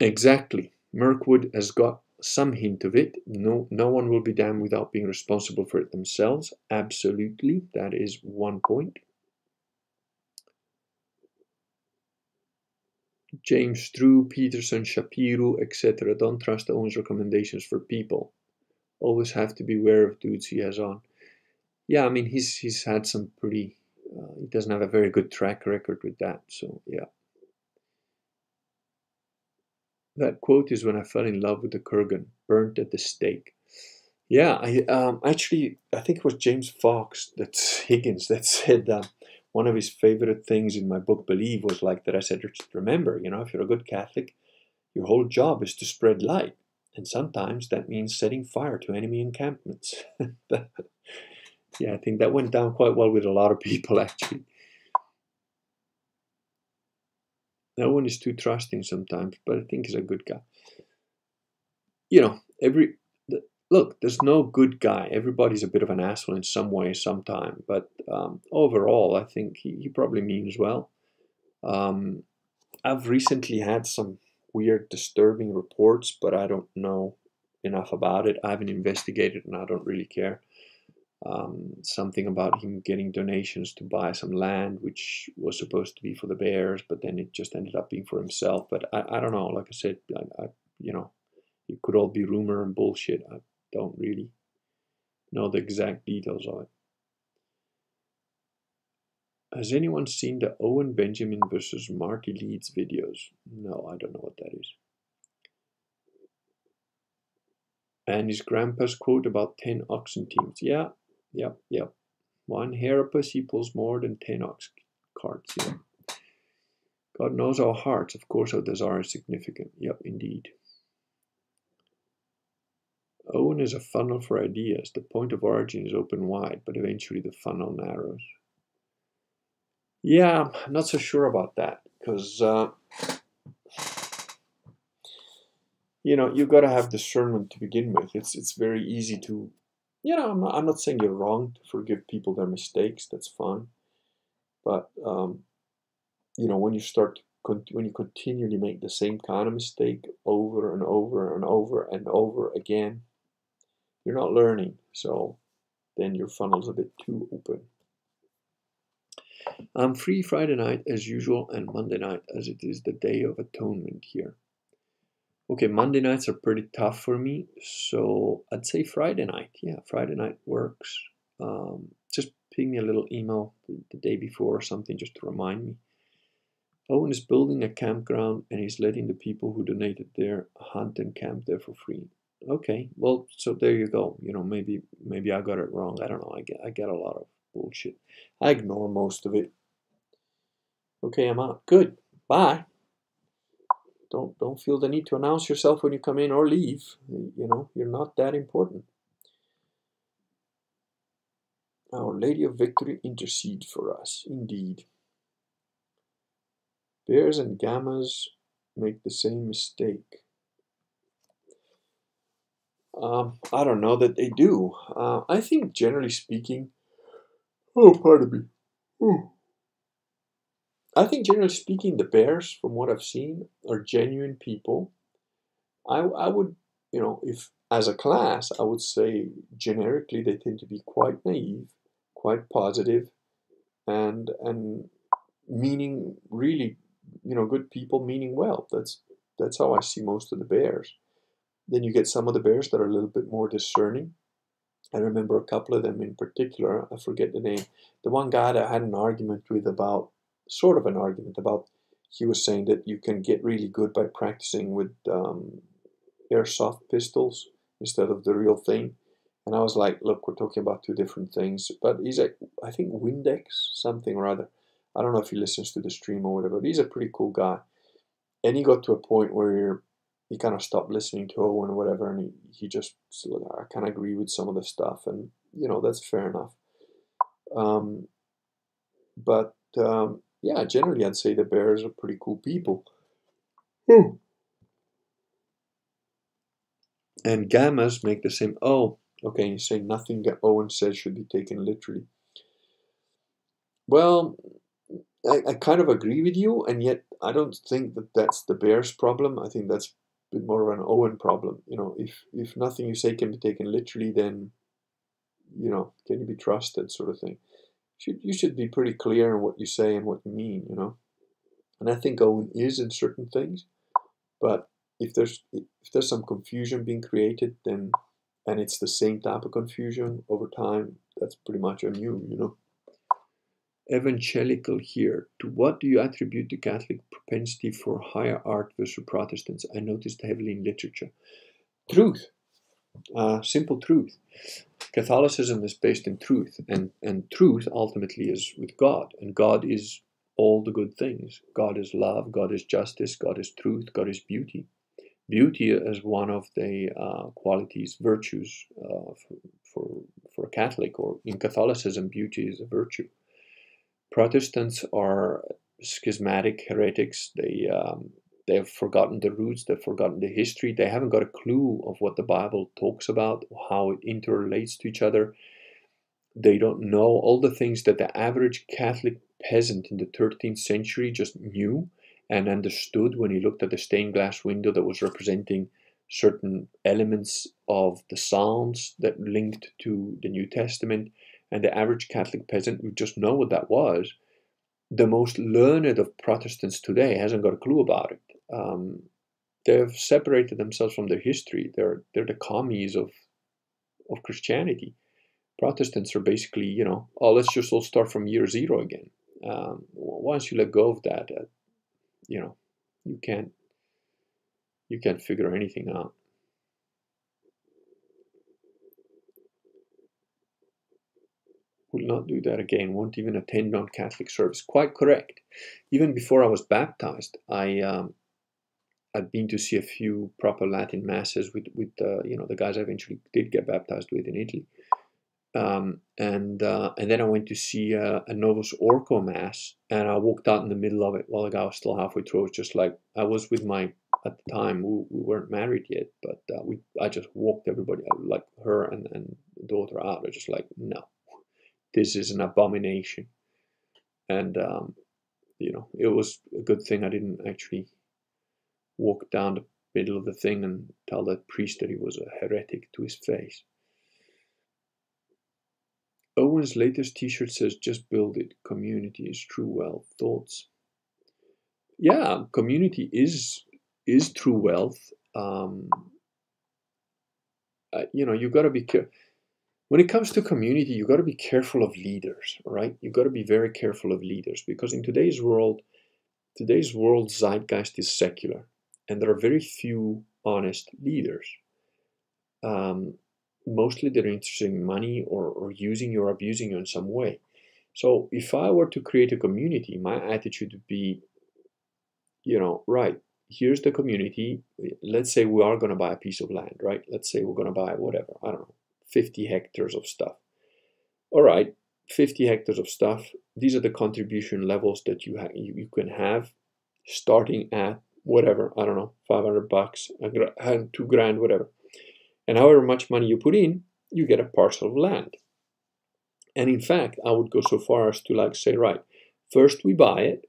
Exactly. Mirkwood has got some hint of it. No one will be damned without being responsible for it themselves. Absolutely. That is one point. James Drew, Peterson, Shapiro, etc. Don't trust Owen's recommendations for people. Always have to beware of dudes he has on. Yeah, I mean, he's had some pretty... he doesn't have a very good track record with that, so yeah. That quote is when I fell in love with the Kurgan, burnt at the stake. Yeah, I think it was James Fox, that's Higgins, that said that one of his favorite things in my book, Believe, was like that. I said, remember, you know, if you're a good Catholic, your whole job is to spread light. And sometimes that means setting fire to enemy encampments. Yeah, I think that went down quite well with a lot of people, actually. That one is too trusting sometimes, but I think he's a good guy. You know, look, there's no good guy. Everybody's a bit of an asshole in some way, sometime. But overall, I think he probably means well. I've recently had some weird, disturbing reports, but I don't know enough about it. I haven't investigated, and I don't really care. Something about him getting donations to buy some land, which was supposed to be for the bears, but then it just ended up being for himself. But I don't know. Like I said, I you know, it could all be rumor and bullshit. I don't really know the exact details of it. Has anyone seen the Owen Benjamin versus Marty Leeds videos? No, I don't know what that is. And his grandpa's quote about 10 oxen teams. Yeah. Yep, yep. One hair of us equals more than 10 ox carts. Yeah. God knows our hearts. Of course, our desire is significant. Yep, indeed. Owen is a funnel for ideas. The point of origin is open wide, but eventually the funnel narrows. Yeah, I'm not so sure about that because, you know, you've got to have discernment to begin with. It's very easy to... You know, I'm not saying you're wrong to forgive people their mistakes. That's fine, but you know, when you start, when you continually make the same kind of mistake over and over and over and over again, you're not learning. So then your funnel's a bit too open. I'm free Friday night as usual and Monday night, as it is the Day of Atonement here. Okay, Monday nights are pretty tough for me, so I'd say Friday night. Yeah, Friday night works. Just ping me a little email the day before or something just to remind me. Owen is building a campground and he's letting the people who donated there hunt and camp there for free. Okay, well, so there you go. You know, maybe I got it wrong. I don't know. I get a lot of bullshit. I ignore most of it. Okay, I'm out. Good. Bye. Don't feel the need to announce yourself when you come in or leave. You know, you're not that important. Our Lady of Victory intercede for us, indeed. Bears and gammas make the same mistake. I don't know that they do. I think generally speaking... Oh, pardon me. Ooh. I think, generally speaking, the bears, from what I've seen, are genuine people. I would, you know, if as a class, I would say generically they tend to be quite naive, quite positive, and meaning really, you know, good people meaning well. That's how I see most of the bears. Then you get some of the bears that are a little bit more discerning. I remember a couple of them in particular. I forget the name. The one guy that I had an argument with about. Sort of an argument about, he was saying that you can get really good by practicing with airsoft pistols instead of the real thing. And I was like, look, we're talking about two different things. But he's like, I think Windex, something or other. I don't know if he listens to the stream or whatever, but he's a pretty cool guy. And he got to a point where he kind of stopped listening to Owen or whatever, and he just said, look, I kind of agree with some of the stuff. And, you know, that's fair enough. Yeah, generally I'd say the bears are pretty cool people. Hmm. And gammas make the same... Oh, okay, you say nothing that Owen says should be taken literally. Well, I kind of agree with you, and yet I don't think that that's the Bears' problem. I think that's a bit more of an Owen problem. You know, if nothing you say can be taken literally, then, you know, can you be trusted, sort of thing. You should be pretty clear in what you say and what you mean, you know. And I think Owen is in certain things, but if there's some confusion being created, then, and it's the same type of confusion over time, that's pretty much on you, you know. Evangelical here. To what do you attribute the Catholic propensity for higher art versus Protestants? I noticed heavily in literature. Truth. Simple truth. Catholicism is based in truth, and truth ultimately is with God, and God is all the good things. God is love, God is justice, God is truth, God is beauty. Beauty is one of the qualities, virtues for a Catholic, or in Catholicism, beauty is a virtue. Protestants are schismatic heretics. They have forgotten the roots, they've forgotten the history, they haven't got a clue of what the Bible talks about, how it interrelates to each other. They don't know all the things that the average Catholic peasant in the 13th century just knew and understood when he looked at the stained glass window that was representing certain elements of the Psalms that linked to the New Testament. And the average Catholic peasant would just know what that was. The most learned of Protestants today hasn't got a clue about it. They've separated themselves from their history. They're the commies of Christianity. Protestants are basically, you know, oh, let's just all start from year zero again. Once you let go of that, you know, you can't figure anything out. Will not do that again, won't even attend non-Catholic service. Quite correct. Even before I was baptized, I'd been to see a few proper Latin masses with you know, the guys I eventually did get baptized with in Italy. And then I went to see a Novus Ordo mass, and I walked out in the middle of it while the guy was still halfway through. It was just like, I was with my, at the time, we weren't married yet, but I just walked everybody, like her and the daughter out. I was just like, no. This is an abomination. And, you know, it was a good thing I didn't actually walk down the middle of the thing and tell that priest that he was a heretic to his face. Owen's latest t-shirt says, just build it. Community is true wealth. Thoughts? Yeah, community is true wealth. You know, you've got to be careful. When it comes to community, you've got to be careful of leaders, right? You've got to be very careful of leaders, because in today's world zeitgeist is secular, and there are very few honest leaders. Mostly they're interested in money or using you or abusing you in some way. So if I were to create a community, my attitude would be, you know, right, here's the community. Let's say we are going to buy a piece of land, right? Let's say we're going to buy whatever, I don't know. 50 hectares of stuff. All right, 50 hectares of stuff. These are the contribution levels that you can have, starting at whatever, I don't know, $500, $2,000, whatever. And however much money you put in, you get a parcel of land. And in fact, I would go so far as to like say, right, first we buy it,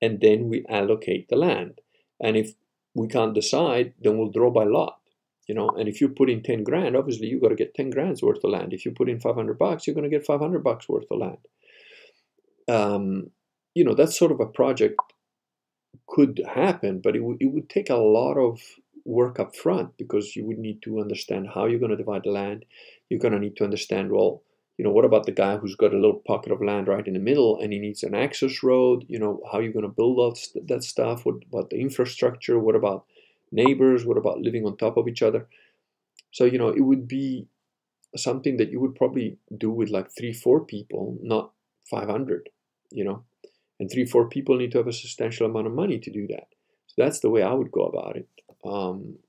and then we allocate the land. And if we can't decide, then we'll draw by lot. You know, and if you put in $10,000, obviously you've got to get $10,000 worth of land. If you put in $500, you're going to get $500 worth of land. You know, that sort of a project could happen, but it would take a lot of work up front, because you would need to understand how you're going to divide the land. You're going to need to understand, well, you know, what about the guy who's got a little pocket of land right in the middle and he needs an access road? You know, how you're going to build all that stuff? What about the infrastructure? What about neighbors? What about living on top of each other? So, you know, it would be something that you would probably do with like 3-4 people, not 500, you know, and 3-4 people need to have a substantial amount of money to do that. So that's the way I would go about it. And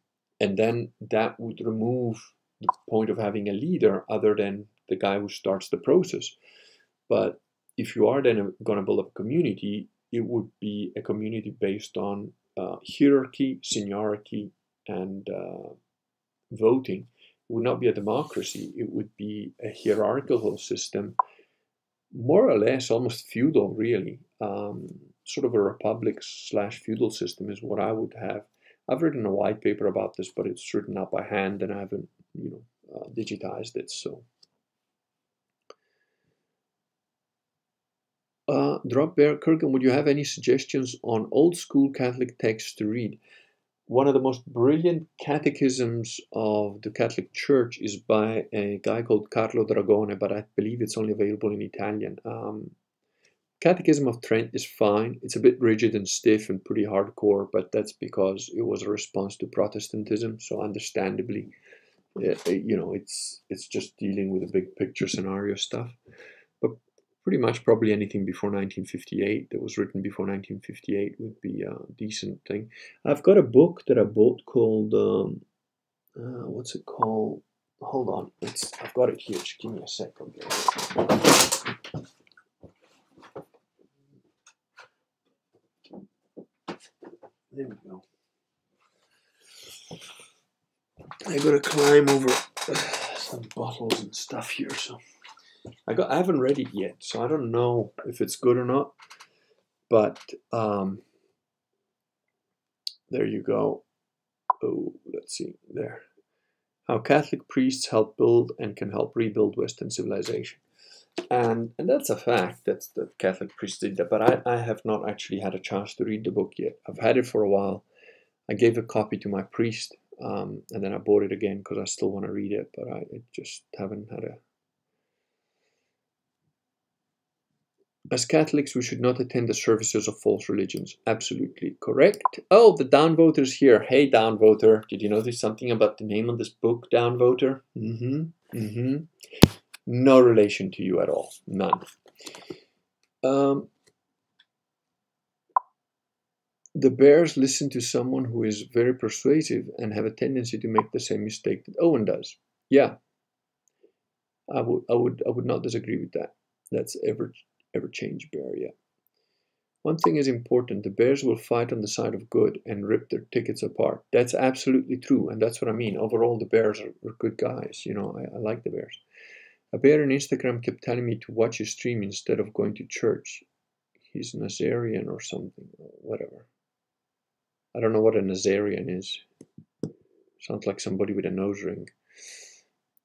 then that would remove the point of having a leader other than the guy who starts the process. But if you are then going to build up a community, it would be a community based on hierarchy, seniority, and voting. It would not be a democracy. It would be a hierarchical system more or less almost feudal, really. Sort of a republic/feudal system is what I would have. I've written a white paper about this, but it's written out by hand, and I haven't, digitized it. So, Drop Bear Kurgan, would you have any suggestions on old school Catholic texts to read? One of the most brilliant catechisms of the Catholic Church is by a guy called Carlo Dragone, but I believe it's only available in Italian. Catechism of Trent is fine. It's a bit rigid and stiff and pretty hardcore, but that's because it was a response to Protestantism. So understandably, it's just dealing with the big picture scenario stuff. But pretty much probably anything before 1958 that was written before 1958 would be a decent thing. I've got a book that I bought called, what's it called? Hold on. I've got it here. Just give me a second. There we go. I gotta climb over some bottles and stuff here, so I haven't read it yet, so I don't know if it's good or not. But there you go. Oh, let's see there. How Catholic priests help build and can help rebuild Western civilization. And that's a fact, that's the Catholic priest did that, but I have not actually had a chance to read the book yet. I've had it for a while. I gave a copy to my priest, and then I bought it again because I still want to read it, but I just haven't had a... As Catholics, we should not attend the services of false religions. Absolutely correct. Oh, the downvoter's here. Hey, downvoter. Did you notice something about the name of this book, downvoter? Mm-hmm. Mm-hmm. No relation to you at all. None. The Bears listen to someone who is very persuasive and have a tendency to make the same mistake that Owen does. Yeah. I would not disagree with that. That's ever-change Bear, yeah. One thing is important. The Bears will fight on the side of good and rip their tickets apart. That's absolutely true, and that's what I mean. Overall, the Bears are good guys. I like the Bears. A bear on Instagram kept telling me to watch his stream instead of going to church. He's a Nazarian or something, or whatever. I don't know what a Nazarian is. Sounds like somebody with a nose ring.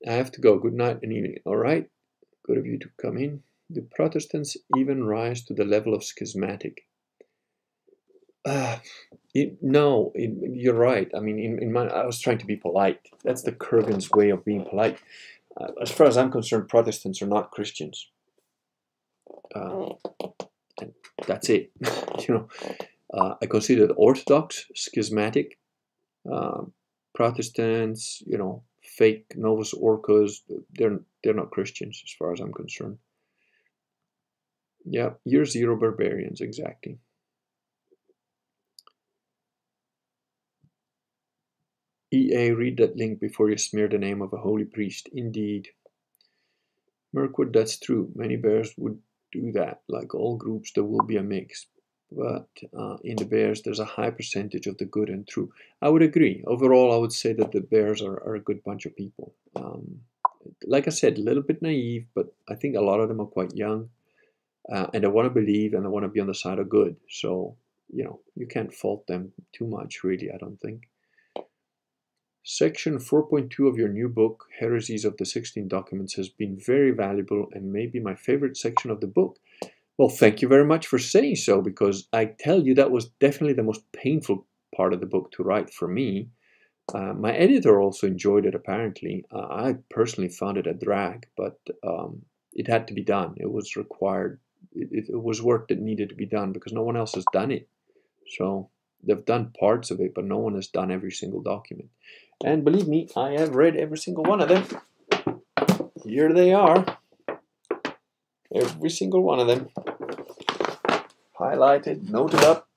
I have to go. Good night and evening. All right. Good of you to come in. Do Protestants even rise to the level of schismatic? No, you're right. I mean, I was trying to be polite. That's the Kurgan's way of being polite. As far as I'm concerned, Protestants are not Christians. And that's it. I consider the Orthodox schismatic, Protestants, fake Novus Orcos. They're not Christians as far as I'm concerned. Yeah, year zero barbarians, exactly. EA, read that link before you smear the name of a holy priest. Indeed. Mirkwood, that's true. Many bears would do that. Like all groups, there will be a mix. But in the bears, there's a high percentage of the good and true. I would agree. Overall, I would say that the bears are a good bunch of people. Like I said, a little bit naive, but I think a lot of them are quite young. And they want to believe and they want to be on the side of good. So, you can't fault them too much, really, I don't think. Section 4.2 of your new book, Heresies of the 16 Documents, has been very valuable and may be my favorite section of the book. Well, thank you very much for saying so, because I tell you that was definitely the most painful part of the book to write for me. My editor also enjoyed it, apparently. I personally found it a drag, but it had to be done. It was required. It was work that needed to be done because no one else has done it. So they've done parts of it, but no one has done every single document. And believe me, I have read every single one of them. Here they are. Every single one of them. Highlighted, noted up.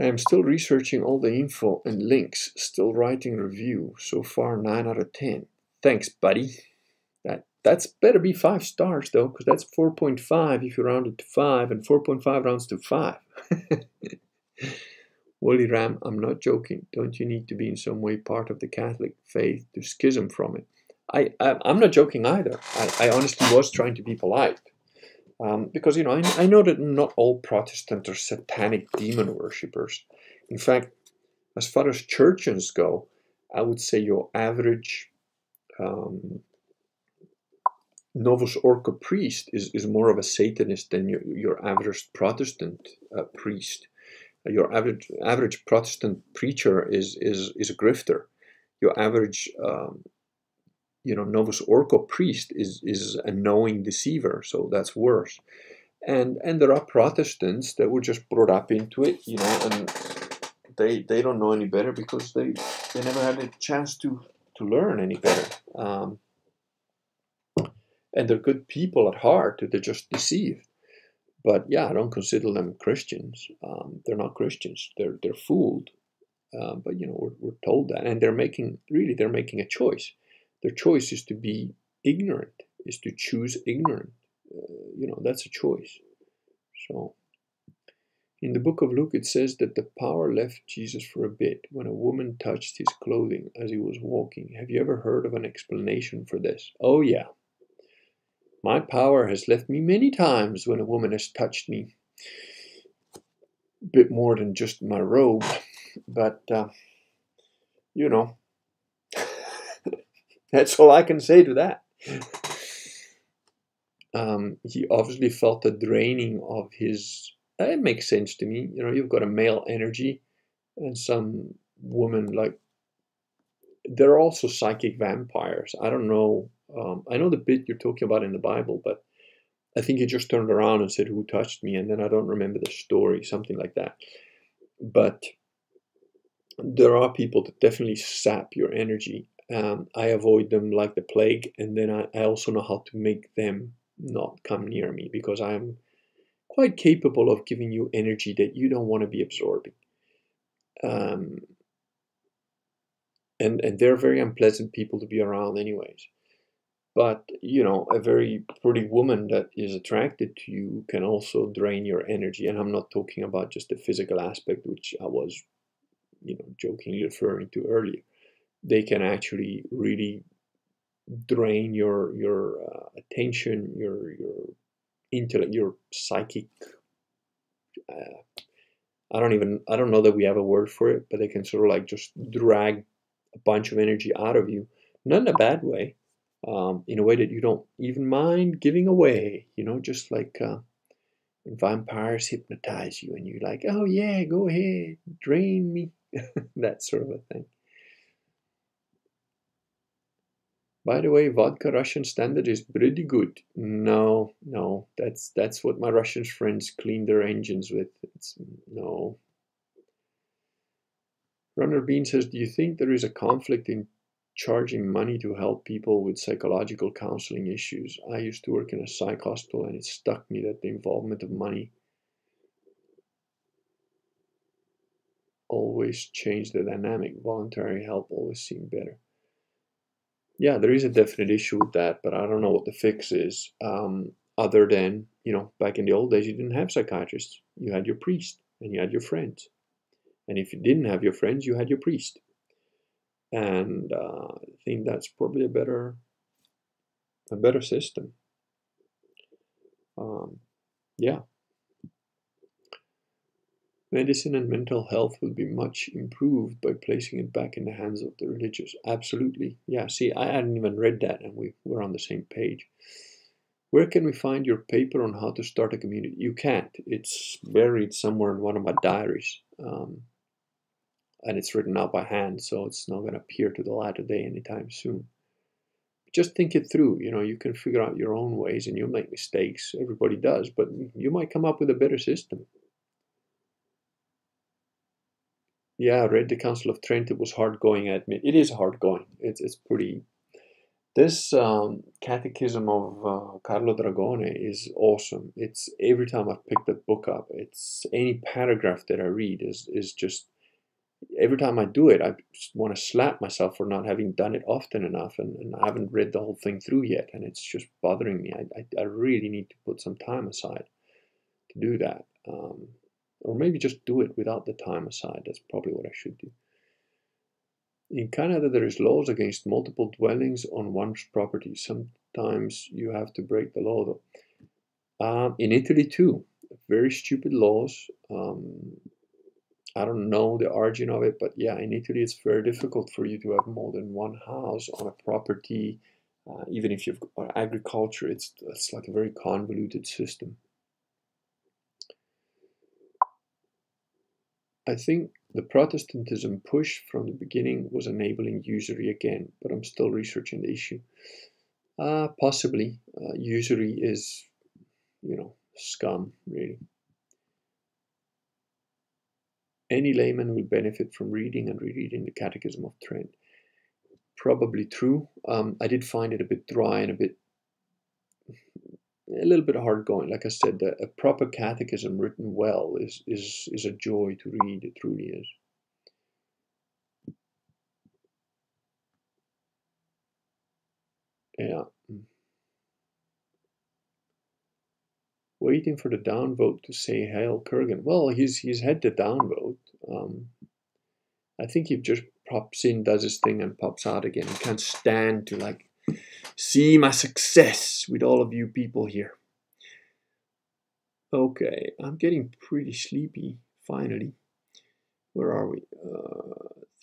I'm still researching all the info and links. Still writing review. So far, 9 out of 10. Thanks, buddy. That's better be 5 stars, though, because that's 4.5 if you round it to 5, and 4.5 rounds to 5. Wooly Ram, I'm not joking. Don't you need to be in some way part of the Catholic faith to schism from it? I'm not joking either. I honestly was trying to be polite. Because, you know, I know that not all Protestants are satanic demon worshippers. In fact, as far as churches go, I would say your average Novus Ordo priest is more of a Satanist than your average Protestant priest. Your average Protestant preacher is a grifter. Your average you know, Novus Ordo priest is a knowing deceiver, so that's worse. And there are Protestants that were just brought up into it, you know, and they don't know any better because they never had a chance to learn any better. And they're good people at heart, they're just deceived. But yeah, I don't consider them Christians. They're not Christians. They're fooled. But you know, we're told that, and they're making a choice. Their choice is to be ignorant, is to choose ignorant. You know, that's a choice. So, in the book of Luke, it says that the power left Jesus for a bit when a woman touched his clothing as he was walking. Have you ever heard of an explanation for this? Oh, yeah. My power has left me many times when a woman has touched me. A bit more than just my robe. But, you know. That's all I can say to that. He obviously felt the draining of his... It makes sense to me. You know, you've got a male energy and some woman, like... They're also psychic vampires. I don't know. I know the bit you're talking about in the Bible, but I think he just turned around and said, "Who touched me?" And then I don't remember the story, something like that. But there are people that definitely sap your energy. I avoid them like the plague, and then I also know how to make them not come near me, because I'm quite capable of giving you energy that you don't want to be absorbing. And they're very unpleasant people to be around anyways. But, you know, a very pretty woman that is attracted to you can also drain your energy. And I'm not talking about just the physical aspect, which I was, you know, jokingly referring to earlier. They can actually really drain your attention, your intellect, your psychic. I don't know that we have a word for it, but they can sort of like just drag a bunch of energy out of you, not in a bad way, in a way that you don't even mind giving away. You know, just like vampires hypnotize you, and you're like, "Oh yeah, go ahead, drain me," that sort of a thing. By the way, vodka Russian standard is pretty good. No, that's what my Russian friends clean their engines with. No. Runner Bean says, "Do you think there is a conflict in charging money to help people with psychological counseling issues? I used to work in a psych hospital, and it struck me that the involvement of money always changed the dynamic. Voluntary help always seemed better." Yeah, there is a definite issue with that, but I don't know what the fix is. Other than, you know, back in the old days, you didn't have psychiatrists. You had your priest, and you had your friends. And if you didn't have your friends, you had your priest. And I think that's probably a better system. Yeah. Medicine and mental health will be much improved by placing it back in the hands of the religious. Absolutely. Yeah, see, I hadn't even read that, and we're on the same page. Where can we find your paper on how to start a community? You can't. It's buried somewhere in one of my diaries. And it's written out by hand, so it's not going to appear to the light of day anytime soon. Just think it through. You know, you can figure out your own ways, and you'll make mistakes. Everybody does, but you might come up with a better system. Yeah, I read the Council of Trent. It was hard going, I admit. It is hard going. It's pretty... This Catechism of Carlo Dragone is awesome. It's every time I've picked that book up, it's any paragraph that I read is just... Every time I do it, I just want to slap myself for not having done it often enough, and I haven't read the whole thing through yet, and it's just bothering me. I really need to put some time aside to do that. Or maybe just do it without the time aside. That's probably what I should do. In Canada, there is laws against multiple dwellings on one's property. Sometimes you have to break the law, though. In Italy, too, very stupid laws. I don't know the origin of it, but yeah, in Italy, it's very difficult for you to have more than one house on a property. Even if you've got agriculture, it's like a very convoluted system. I think the Protestantism push from the beginning was enabling usury again, but I'm still researching the issue. Possibly. Usury is, you know, scum, really. Any layman will benefit from reading and rereading the Catechism of Trent. Probably true. I did find it a bit dry and a little bit hard going. Like I said, a proper catechism written well is a joy to read. It truly is. Yeah. Waiting for the downvote to say hail Kurgan. Well, he's had the downvote. I think he just pops in, does his thing, and pops out again. He can't stand to like see my success with all of you people here. Okay, I'm getting pretty sleepy, finally. Where are we?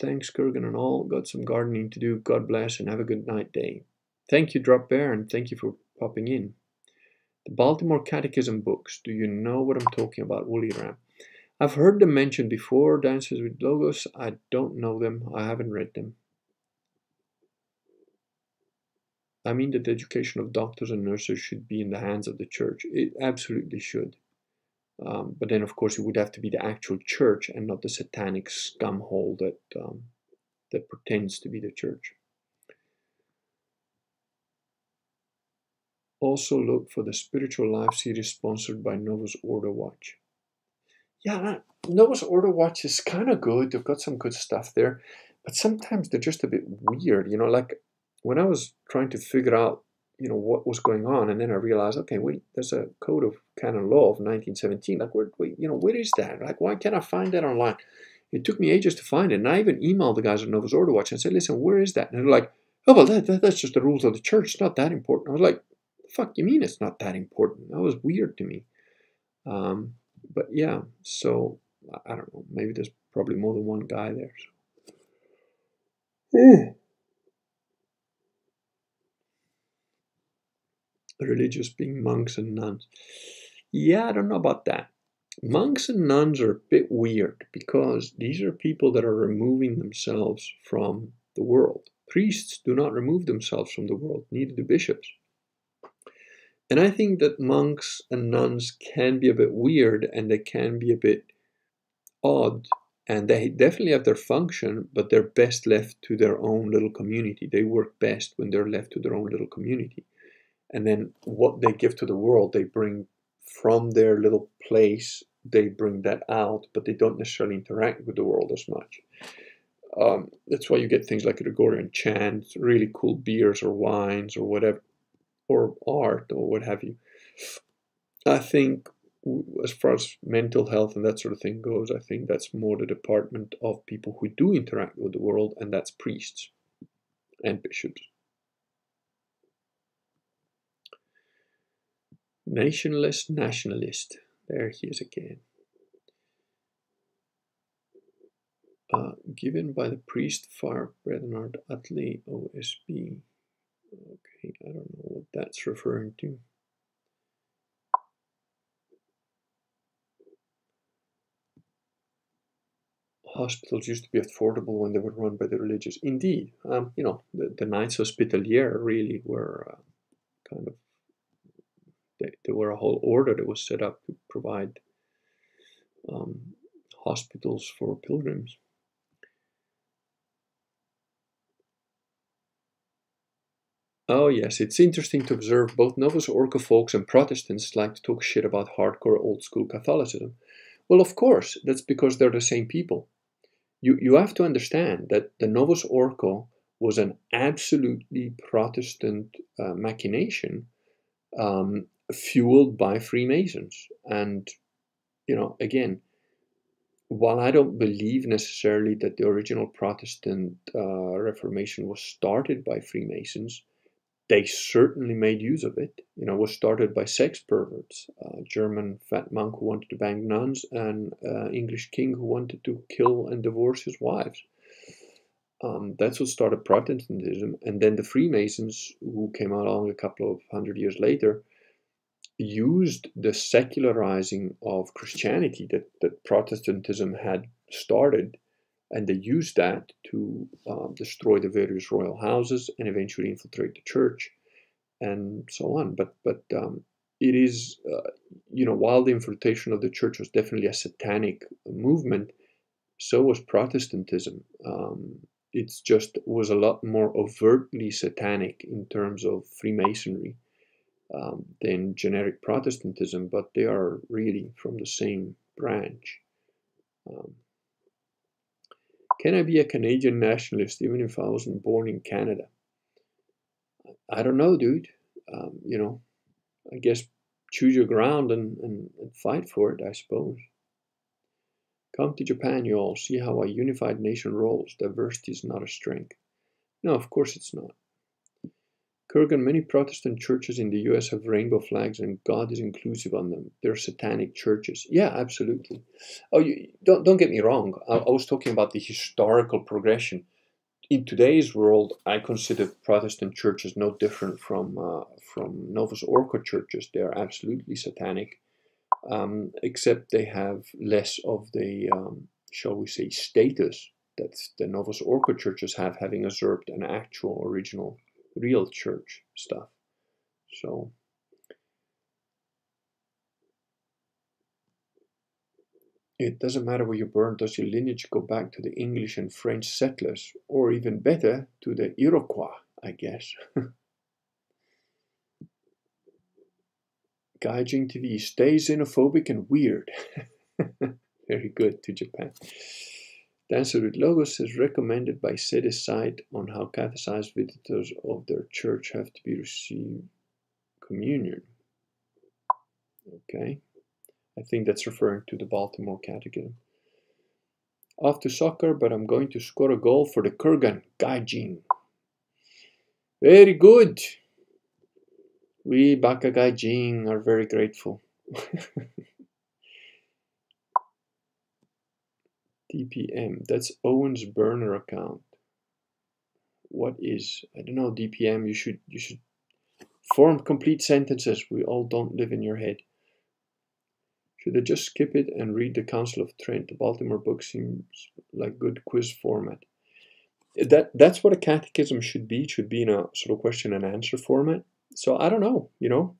Thanks, Kurgan and all. Got some gardening to do. God bless and have a good night day. Thank you, Drop Bear, and thank you for popping in. The Baltimore Catechism books. Do you know what I'm talking about, Wooly Ram? I've heard them mentioned before, Dances with Logos. I don't know them. I haven't read them. I mean that the education of doctors and nurses should be in the hands of the church. It absolutely should. But then, of course, it would have to be the actual church and not the satanic scum hole that pretends to be the church. Also look for the Spiritual Life series sponsored by Novus Ordo Watch. Yeah, Novus Ordo Watch is kind of good. They've got some good stuff there. But sometimes they're just a bit weird. You know, like when I was trying to figure out, you know, what was going on, and then I realized, okay, wait, there's a code of canon law of 1917. Like, where is that? Like, why can't I find that online? It took me ages to find it. And I even emailed the guys at Novus Ordo Watch and said, listen, where is that? And they're like, oh, well, that's just the rules of the church. It's not that important. I was like, fuck, you mean it's not that important? That was weird to me. But yeah, so I don't know. Maybe there's probably more than one guy there. So. Religious being monks and nuns. Yeah, I don't know about that. Monks and nuns are a bit weird because these are people that are removing themselves from the world. Priests do not remove themselves from the world, neither do bishops. And I think that monks and nuns can be a bit weird and they can be a bit odd. And they definitely have their function, but they're best left to their own little community. They work best when they're left to their own little community. And then what they give to the world, they bring from their little place, they bring that out, but they don't necessarily interact with the world as much. That's why you get things like Gregorian chants, really cool beers or wines or whatever, or art or what have you. I think as far as mental health and that sort of thing goes, I think that's more the department of people who do interact with the world, and that's priests and bishops. Nationless nationalist. There he is again. Given by the priest Far Bernard Utley, OSB. Okay, I don't know what that's referring to. Hospitals used to be affordable when they were run by the religious. Indeed, you know, the Knights Hospitalier really were kind of, they were a whole order that was set up to provide hospitals for pilgrims. Oh yes, it's interesting to observe both Novus Ordo folks and Protestants like to talk shit about hardcore old school Catholicism. Well, of course, that's because they're the same people. You have to understand that the Novus Ordo was an absolutely Protestant machination fueled by Freemasons. And, you know, again, while I don't believe necessarily that the original Protestant Reformation was started by Freemasons, they certainly made use of it. You know, it was started by sex perverts, a German fat monk who wanted to bang nuns, and an English king who wanted to kill and divorce his wives. That's what started Protestantism. And then the Freemasons, who came along a couple of hundred years later, used the secularizing of Christianity that Protestantism had started, and they used that to destroy the various royal houses and eventually infiltrate the church, and so on. But it is, you know, while the infiltration of the church was definitely a satanic movement, so was Protestantism. It's just was a lot more overtly satanic in terms of Freemasonry than generic Protestantism, but they are really from the same branch. Can I be a Canadian nationalist even if I wasn't born in Canada? I don't know, dude. You know, I guess choose your ground and fight for it, I suppose. Come to Japan, you all. See how a unified nation rolls. Diversity is not a strength. No, of course it's not. Kurgan, many Protestant churches in the U.S. have rainbow flags and God is inclusive on them. They're satanic churches. Yeah, absolutely. Oh, you, don't get me wrong. I was talking about the historical progression. In today's world, I consider Protestant churches no different from Novus Ordo churches. They are absolutely satanic, except they have less of the, shall we say, status that the Novus Ordo churches have, having usurped an actual original real church stuff. So it doesn't matter where you burn, does your lineage go back to the English and French settlers, or even better, to the Iroquois, I guess. Gaijin TV, stay xenophobic and weird. Very good to Japan. Dancer with Logos is recommended by Sede's site on how catechized visitors of their church have to be received communion. Okay. I think that's referring to the Baltimore Catechism. Off to soccer, but I'm going to score a goal for the Kurgan, Gaijin. Very good. We Baka Gaijin are very grateful. DPM, that's Owen's burner account. What is, I don't know, DPM, you should form complete sentences. We all don't live in your head. Should I just skip it and read the Council of Trent? The Baltimore book seems like good quiz format. That's what a catechism should be. It should be in a sort of question and answer format. So I don't know, you know.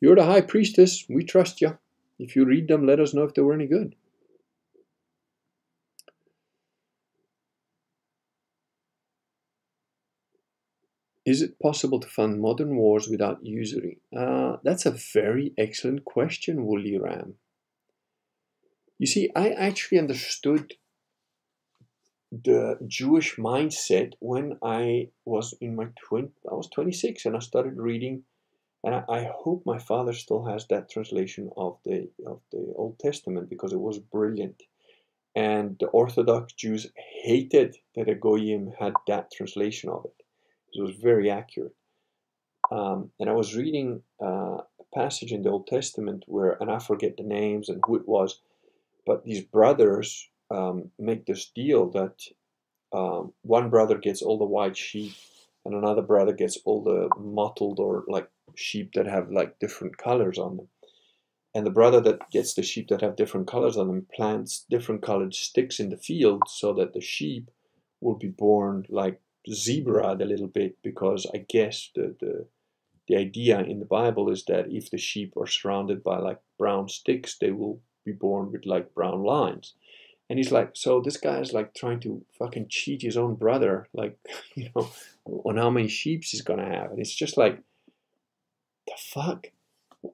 You're the high priestess. We trust you. If you read them, let us know if they were any good. Is it possible to fund modern wars without usury? That's a very excellent question, Wooly Ram. You see, I actually understood the Jewish mindset when I was in my 26, and I started reading, and I hope my father still has that translation of the Old Testament, because it was brilliant. And the Orthodox Jews hated that a Goyim had that translation of it. It was very accurate. And I was reading a passage in the Old Testament where, and I forget the names and who it was, but these brothers make this deal that one brother gets all the white sheep and another brother gets all the mottled or like sheep that have like different colors on them. And the brother that gets the sheep that have different colors on them plants different colored sticks in the field so that the sheep will be born like zebraed a little bit, because I guess the idea in the Bible is that if the sheep are surrounded by like brown sticks, they will be born with like brown lines. And he's like, so this guy is like trying to fucking cheat his own brother, like, you know, on how many sheep he's gonna have. And it's just like, the fuck?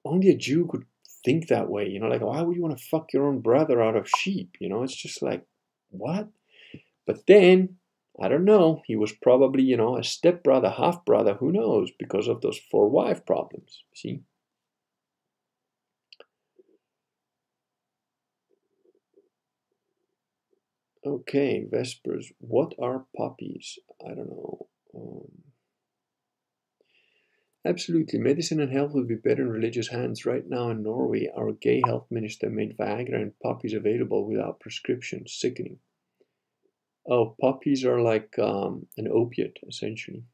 Only a Jew could think that way, you know, like, why would you want to fuck your own brother out of sheep? You know, it's just like, what? But then, I don't know, he was probably, you know, a stepbrother, half-brother, who knows, because of those four wife problems, see? Okay, Vespers. What are poppies? I don't know. Absolutely. Medicine and health would be better in religious hands. Right now in Norway, our gay health minister made Viagra and poppies available without prescription. Sickening. Oh, poppies are like an opiate, essentially.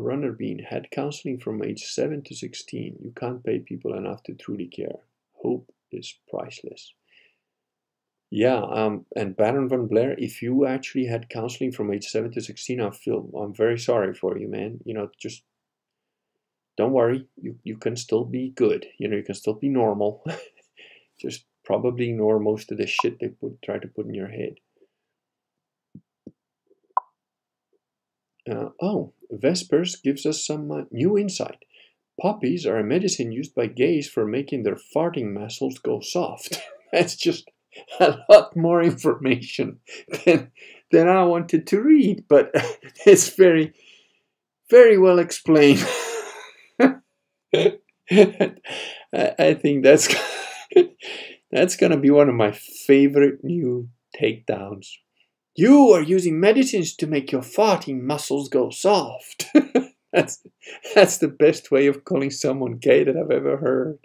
Runner Bean had counseling from age 7 to 16. You can't pay people enough to truly care. Hope is priceless. Yeah, and Baron Von Blair, if you actually had counseling from age 7 to 16, I'm very sorry for you, man. You know, just don't worry. You can still be good. You know, you can still be normal. Just probably ignore most of the shit they try to put in your head. Oh, Vespers gives us some new insight. Poppies are a medicine used by gays for making their farting muscles go soft. That's just a lot more information than I wanted to read, but it's very, very well explained. I think that's going to be one of my favorite new takedowns. You are using medicines to make your farting muscles go soft. that's the best way of calling someone gay that I've ever heard.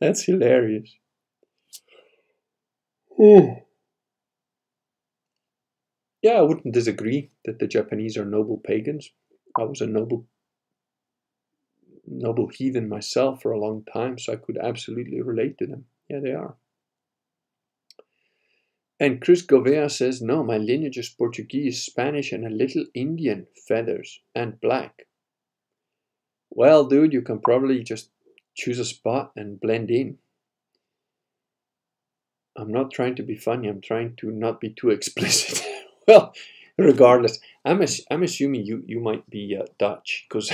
That's hilarious. Ooh. Yeah, I wouldn't disagree that the Japanese are noble pagans. I was a noble heathen myself for a long time, so I could absolutely relate to them. Yeah, they are. And Chris Govea says, no, my lineage is Portuguese, Spanish, and a little Indian, feathers, and black. Well, dude, you can probably just choose a spot and blend in. I'm not trying to be funny. I'm trying to not be too explicit. Well, regardless, I'm assuming you might be Dutch, because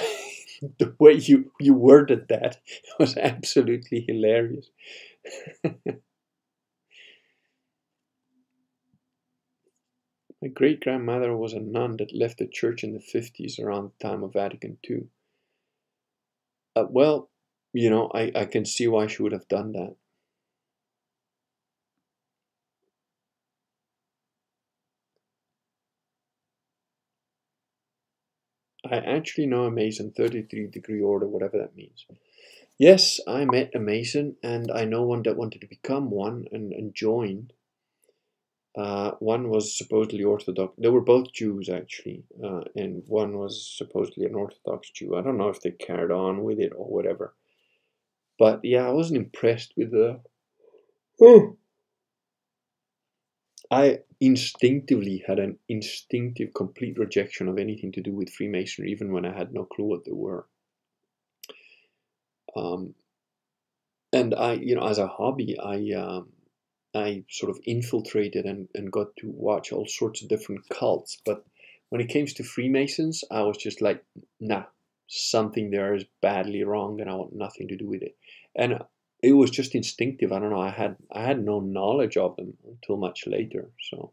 the way you worded that was absolutely hilarious. My great-grandmother was a nun that left the church in the 50s around the time of Vatican II. Well, you know, I can see why she would have done that. I actually know a Mason, 33 degree order, whatever that means. Yes, I met a Mason, and I know one that wanted to become one and joined. One was supposedly Orthodox. They were both Jews, actually, and one was supposedly an Orthodox Jew. I don't know if they carried on with it or whatever. But, yeah, I wasn't impressed with the... Oh. I instinctively had an instinctive complete rejection of anything to do with Freemasonry, even when I had no clue what they were. And I, you know, as a hobby, I sort of infiltrated and got to watch all sorts of different cults. But when it came to Freemasons, I was just like, nah, something there is badly wrong and I want nothing to do with it. And it was just instinctive. I don't know. I had no knowledge of them until much later. So,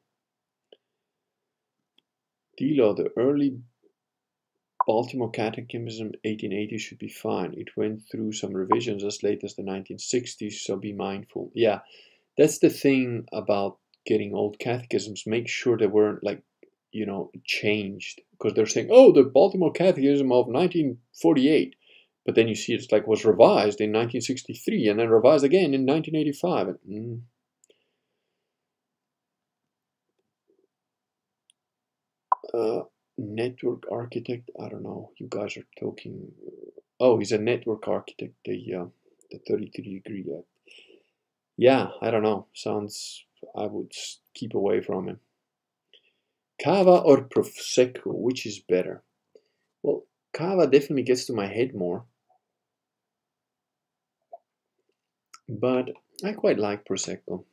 Dilo, the early Baltimore Catechism, 1880, should be fine. It went through some revisions as late as the 1960s, so be mindful. Yeah, that's the thing about getting old catechisms. Make sure they weren't, like, you know, changed. Because they're saying, oh, the Baltimore Catechism of 1948. But then you see it's like was revised in 1963 and then revised again in 1985. Network architect, I don't know. You guys are talking. Oh, he's a network architect. The 33 degree. Yeah, I don't know. Sounds. I would keep away from him. Cava or Prosecco, which is better? Well, Cava definitely gets to my head more. But I quite like Prosecco.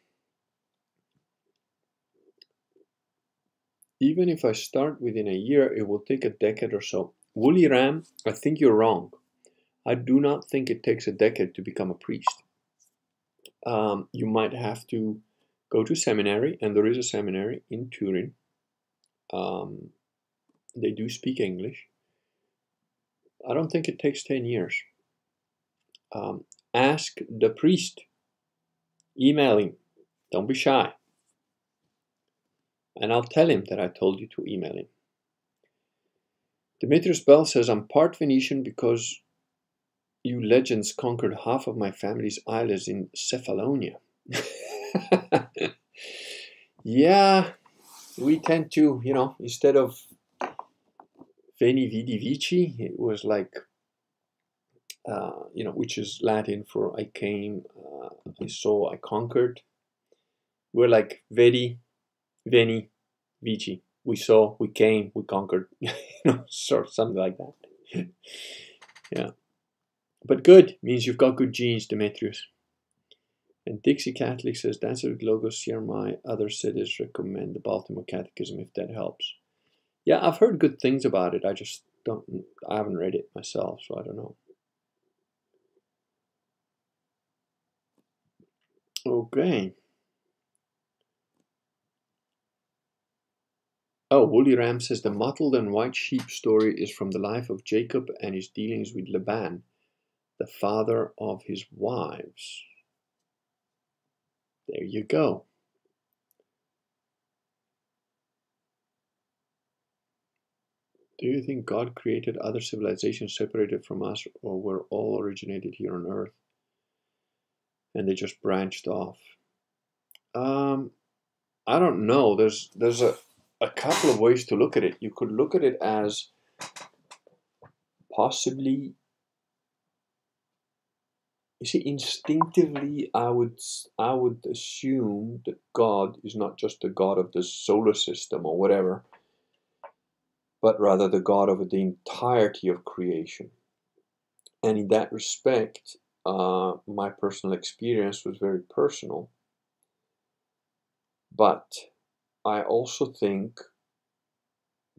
Even if I start within a year, it will take a decade or so. Wooly Ram, I think you're wrong. I do not think it takes a decade to become a priest. You might have to go to seminary, and there is a seminary in Turin. They do speak English. I don't think it takes 10 years. Ask the priest. Email him. Don't be shy. And I'll tell him that I told you to email him. Demetrius Bell says, I'm part Venetian because you legends conquered half of my family's islands in Cephalonia. Yeah, we tend to, you know, instead of Veni, Vidi, Vici, it was like, you know, which is Latin for I came, I saw, I conquered. We're like Vedi, Veni, Vici. We saw, we came, we conquered, you know, sort of something like that. Yeah. But good means you've got good genes, Demetrius. And Dixie Catholic says, Dancer with Logos, CRMI, other cities recommend the Baltimore Catechism if that helps. Yeah, I've heard good things about it. I just don't, I haven't read it myself, so I don't know. Okay. Oh, Wooly Ram says, the mottled and white sheep story is from the life of Jacob and his dealings with Laban, the father of his wives. There you go. Do you think God created other civilizations separated from us, or were all originated here on Earth and they just branched off? I don't know. There's a couple of ways to look at it. You could look at it as possibly, you see, instinctively, I would assume that God is not just the God of the solar system or whatever, but rather the God of the entirety of creation. And in that respect, my personal experience was very personal. But I also think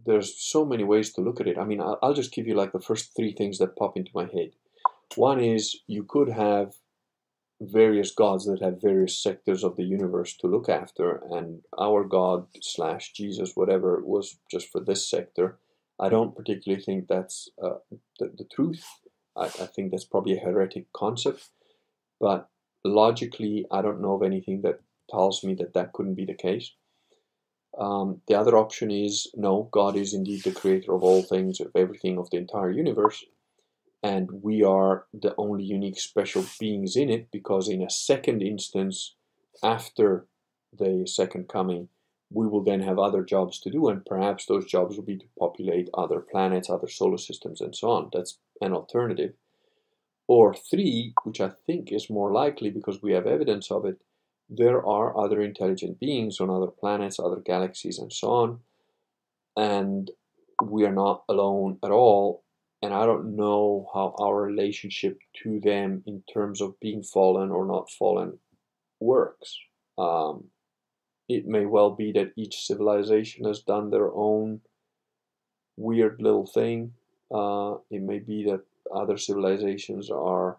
there's so many ways to look at it. I mean, I'll just give you like the first three things that pop into my head. One is you could have various gods that have various sectors of the universe to look after, and our God slash Jesus, whatever it was, just for this sector. I don't particularly think that's the truth. I think that's probably a heretic concept, but logically I don't know of anything that tells me that that couldn't be the case. The other option is, no, God is indeed the creator of all things, of everything, of the entire universe. And we are the only unique special beings in it, because in a second instance, after the second coming, we will then have other jobs to do, and perhaps those jobs will be to populate other planets, other solar systems, and so on. That's an alternative. Or three, which I think is more likely because we have evidence of it, there are other intelligent beings on other planets, other galaxies, and so on, and we are not alone at all. And I don't know how our relationship to them in terms of being fallen or not fallen works. It may well be that each civilization has done their own weird little thing. It may be that other civilizations are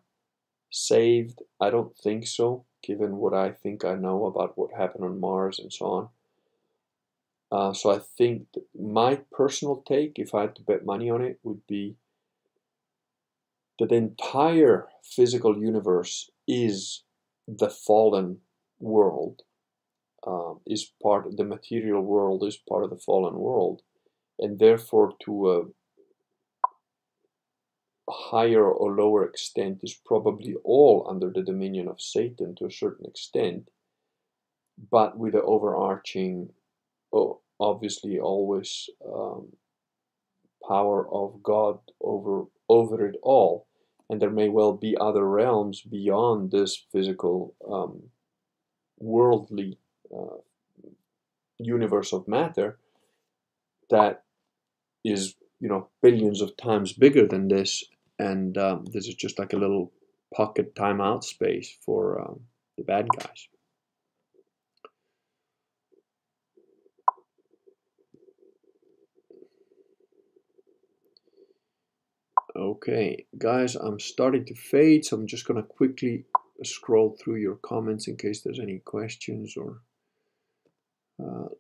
saved. I don't think so, given what I think I know about what happened on Mars and so on. So I think my personal take, if I had to bet money on it, would be that the entire physical universe is the fallen world, is part of the material world, is part of the fallen world, and therefore to a higher or lower extent is probably all under the dominion of Satan to a certain extent, but with the overarching, obviously always power of God over it all. And there may well be other realms beyond this physical worldly universe of matter that is, you know, billions of times bigger than this, and this is just like a little pocket timeout space for the bad guys. Okay, guys, I'm starting to fade, so I'm just going to quickly scroll through your comments in case there's any questions or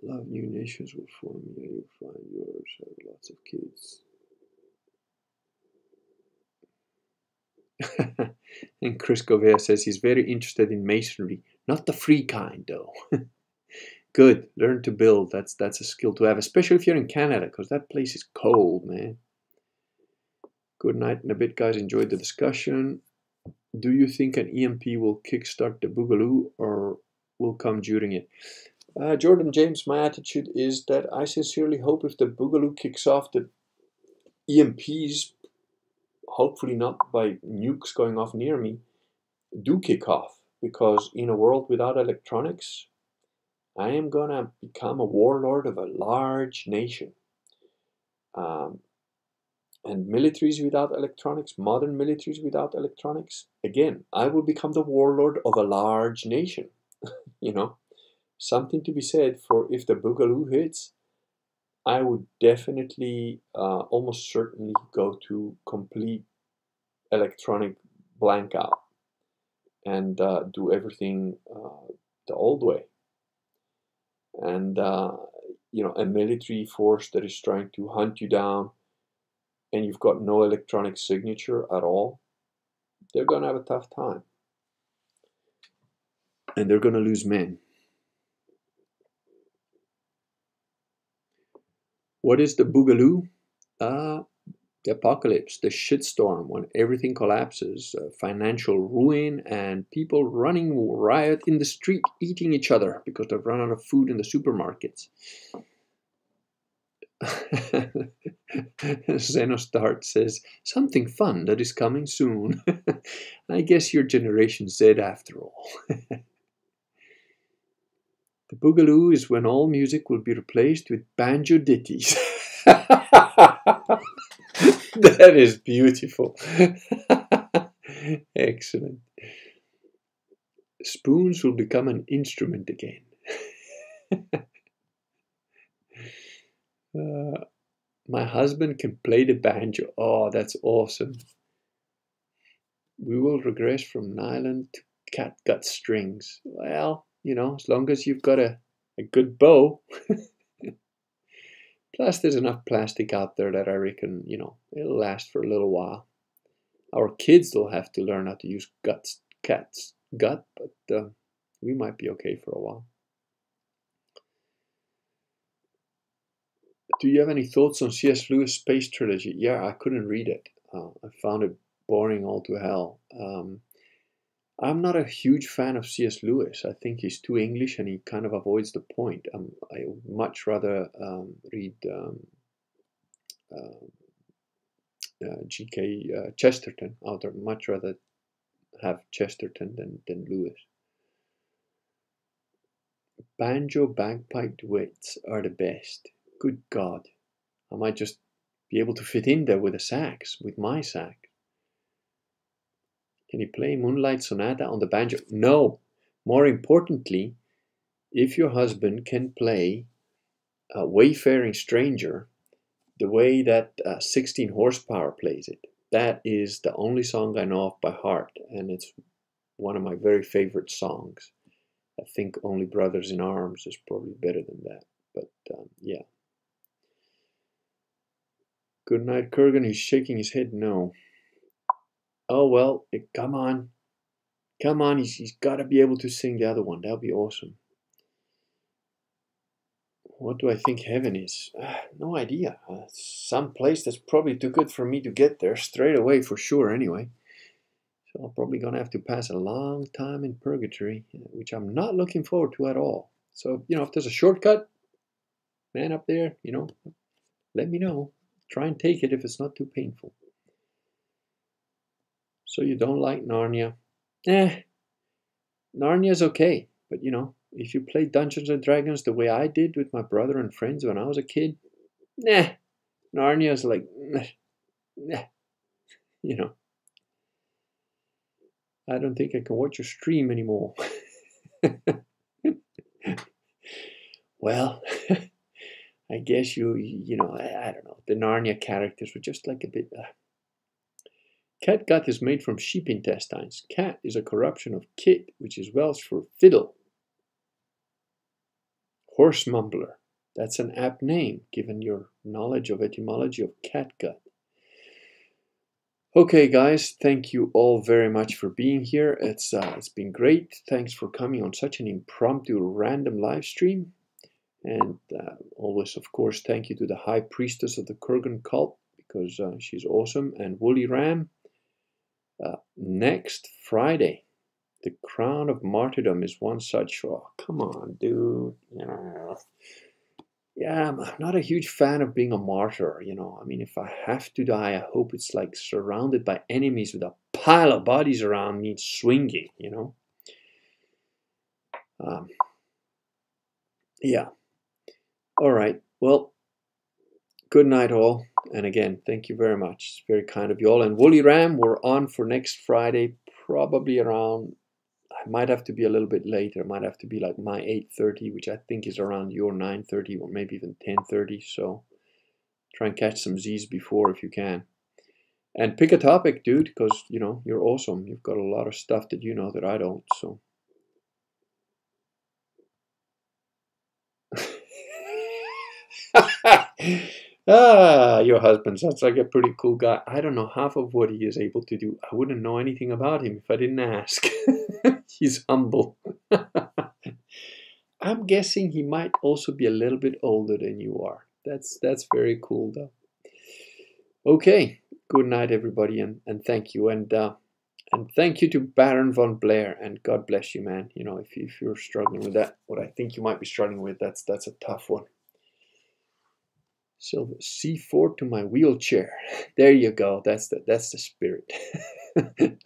love new nations will form you, you'll find yours, have lots of kids. And Chris Govea says he's very interested in masonry. Not the free kind, though. Good. Learn to build. That's a skill to have, especially if you're in Canada, because that place is cold, man. Good night in a bit, guys. Enjoyed the discussion. Do you think an EMP will kickstart the Boogaloo or will come during it? Jordan James, my attitude is that I sincerely hope if the Boogaloo kicks off, the EMPs, hopefully not by nukes going off near me, do kick off. Because in a world without electronics, I am going to become a warlord of a large nation. And militaries without electronics, modern militaries without electronics, again, I will become the warlord of a large nation. You know, something to be said for if the Boogaloo hits, I would definitely, almost certainly go to complete electronic blank out and do everything the old way. And, you know, a military force that is trying to hunt you down and you've got no electronic signature at all, they're going to have a tough time. And they're going to lose men. What is the Boogaloo? The apocalypse, the shitstorm, when everything collapses, financial ruin, and people running riot in the street, eating each other because they've run out of food in the supermarkets. Xenostart says, something fun that is coming soon. I guess you're Generation Z after all. The Boogaloo is when all music will be replaced with banjo ditties. That is beautiful. Excellent. Spoons will become an instrument again. My husband can play the banjo. Oh, that's awesome. We will regress from nylon to catgut strings. Well, you know, as long as you've got a good bow. Plus, there's enough plastic out there that I reckon, you know, it'll last for a little while. Our kids will have to learn how to use catgut, but we might be okay for a while. Do you have any thoughts on C.S. Lewis' Space Trilogy? Yeah, I couldn't read it. I found it boring all to hell. I'm not a huge fan of C.S. Lewis. I think he's too English and he kind of avoids the point. I would much rather read G.K. Chesterton. I would much rather have Chesterton than Lewis. Banjo bagpipe duets are the best. Good God. I might just be able to fit in there with a sax, with my sax. Can you play Moonlight Sonata on the banjo? No. More importantly, if your husband can play a Wayfaring Stranger the way that 16 Horsepower plays it, that is the only song I know of by heart, and it's one of my very favorite songs. I think only Brothers in Arms is probably better than that, but yeah. Good night, Kurgan. He's shaking his head no. Oh, well, come on. Come on, he's got to be able to sing the other one. That would be awesome. What do I think heaven is? No idea. Some place that's probably too good for me to get there straight away for sure anyway. So I'm probably going to have to pass a long time in purgatory, which I'm not looking forward to at all. So, you know, if there's a shortcut, man up there, you know, let me know. Try and take it if it's not too painful. So you don't like Narnia? Eh, Narnia's okay. But, you know, if you play Dungeons & Dragons the way I did with my brother and friends when I was a kid, nah, Narnia's like, nah, you know. I don't think I can watch your stream anymore. Well, I guess you know, I don't know. The Narnia characters were just like a bit... Catgut is made from sheep intestines. Cat is a corruption of kit, which is Welsh for fiddle. Horse mumbler. That's an apt name, given your knowledge of etymology of catgut. Okay, guys, thank you all very much for being here. It's been great. Thanks for coming on such an impromptu, random live stream. And always, of course, thank you to the High Priestess of the Kurgan cult, because she's awesome. And Wooly Ram. Next Friday, the crown of martyrdom is one such. Oh, come on, dude. Yeah, I'm not a huge fan of being a martyr, you know. I mean, if I have to die, I hope it's like surrounded by enemies with a pile of bodies around me swinging, you know. Yeah. All right. Well, good night all. And again, thank you very much. It's very kind of you all. And Wooly Ram, we're on for next Friday, probably around... I might have to be a little bit later. It might have to be like my 8:30, which I think is around your 9:30 or maybe even 10:30. So try and catch some Z's before if you can. And pick a topic, dude, because, you know, you're awesome. You've got a lot of stuff that you know that I don't, so. Ah, your husband sounds like a pretty cool guy. I don't know half of what he is able to do. I wouldn't know anything about him if I didn't ask. He's humble. I'm guessing he might also be a little bit older than you are. That's very cool, though. Okay, good night, everybody, and thank you. And thank you to Baron Von Blair, and God bless you, man. You know, if you're struggling with that, what I think you might be struggling with, that's a tough one. So C4 to my wheelchair. There you go. That's the spirit.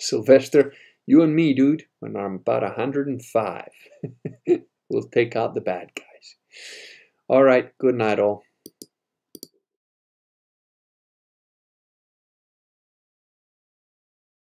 Sylvester, you and me, dude, when I'm about 105. We'll take out the bad guys. All right. Good night, all.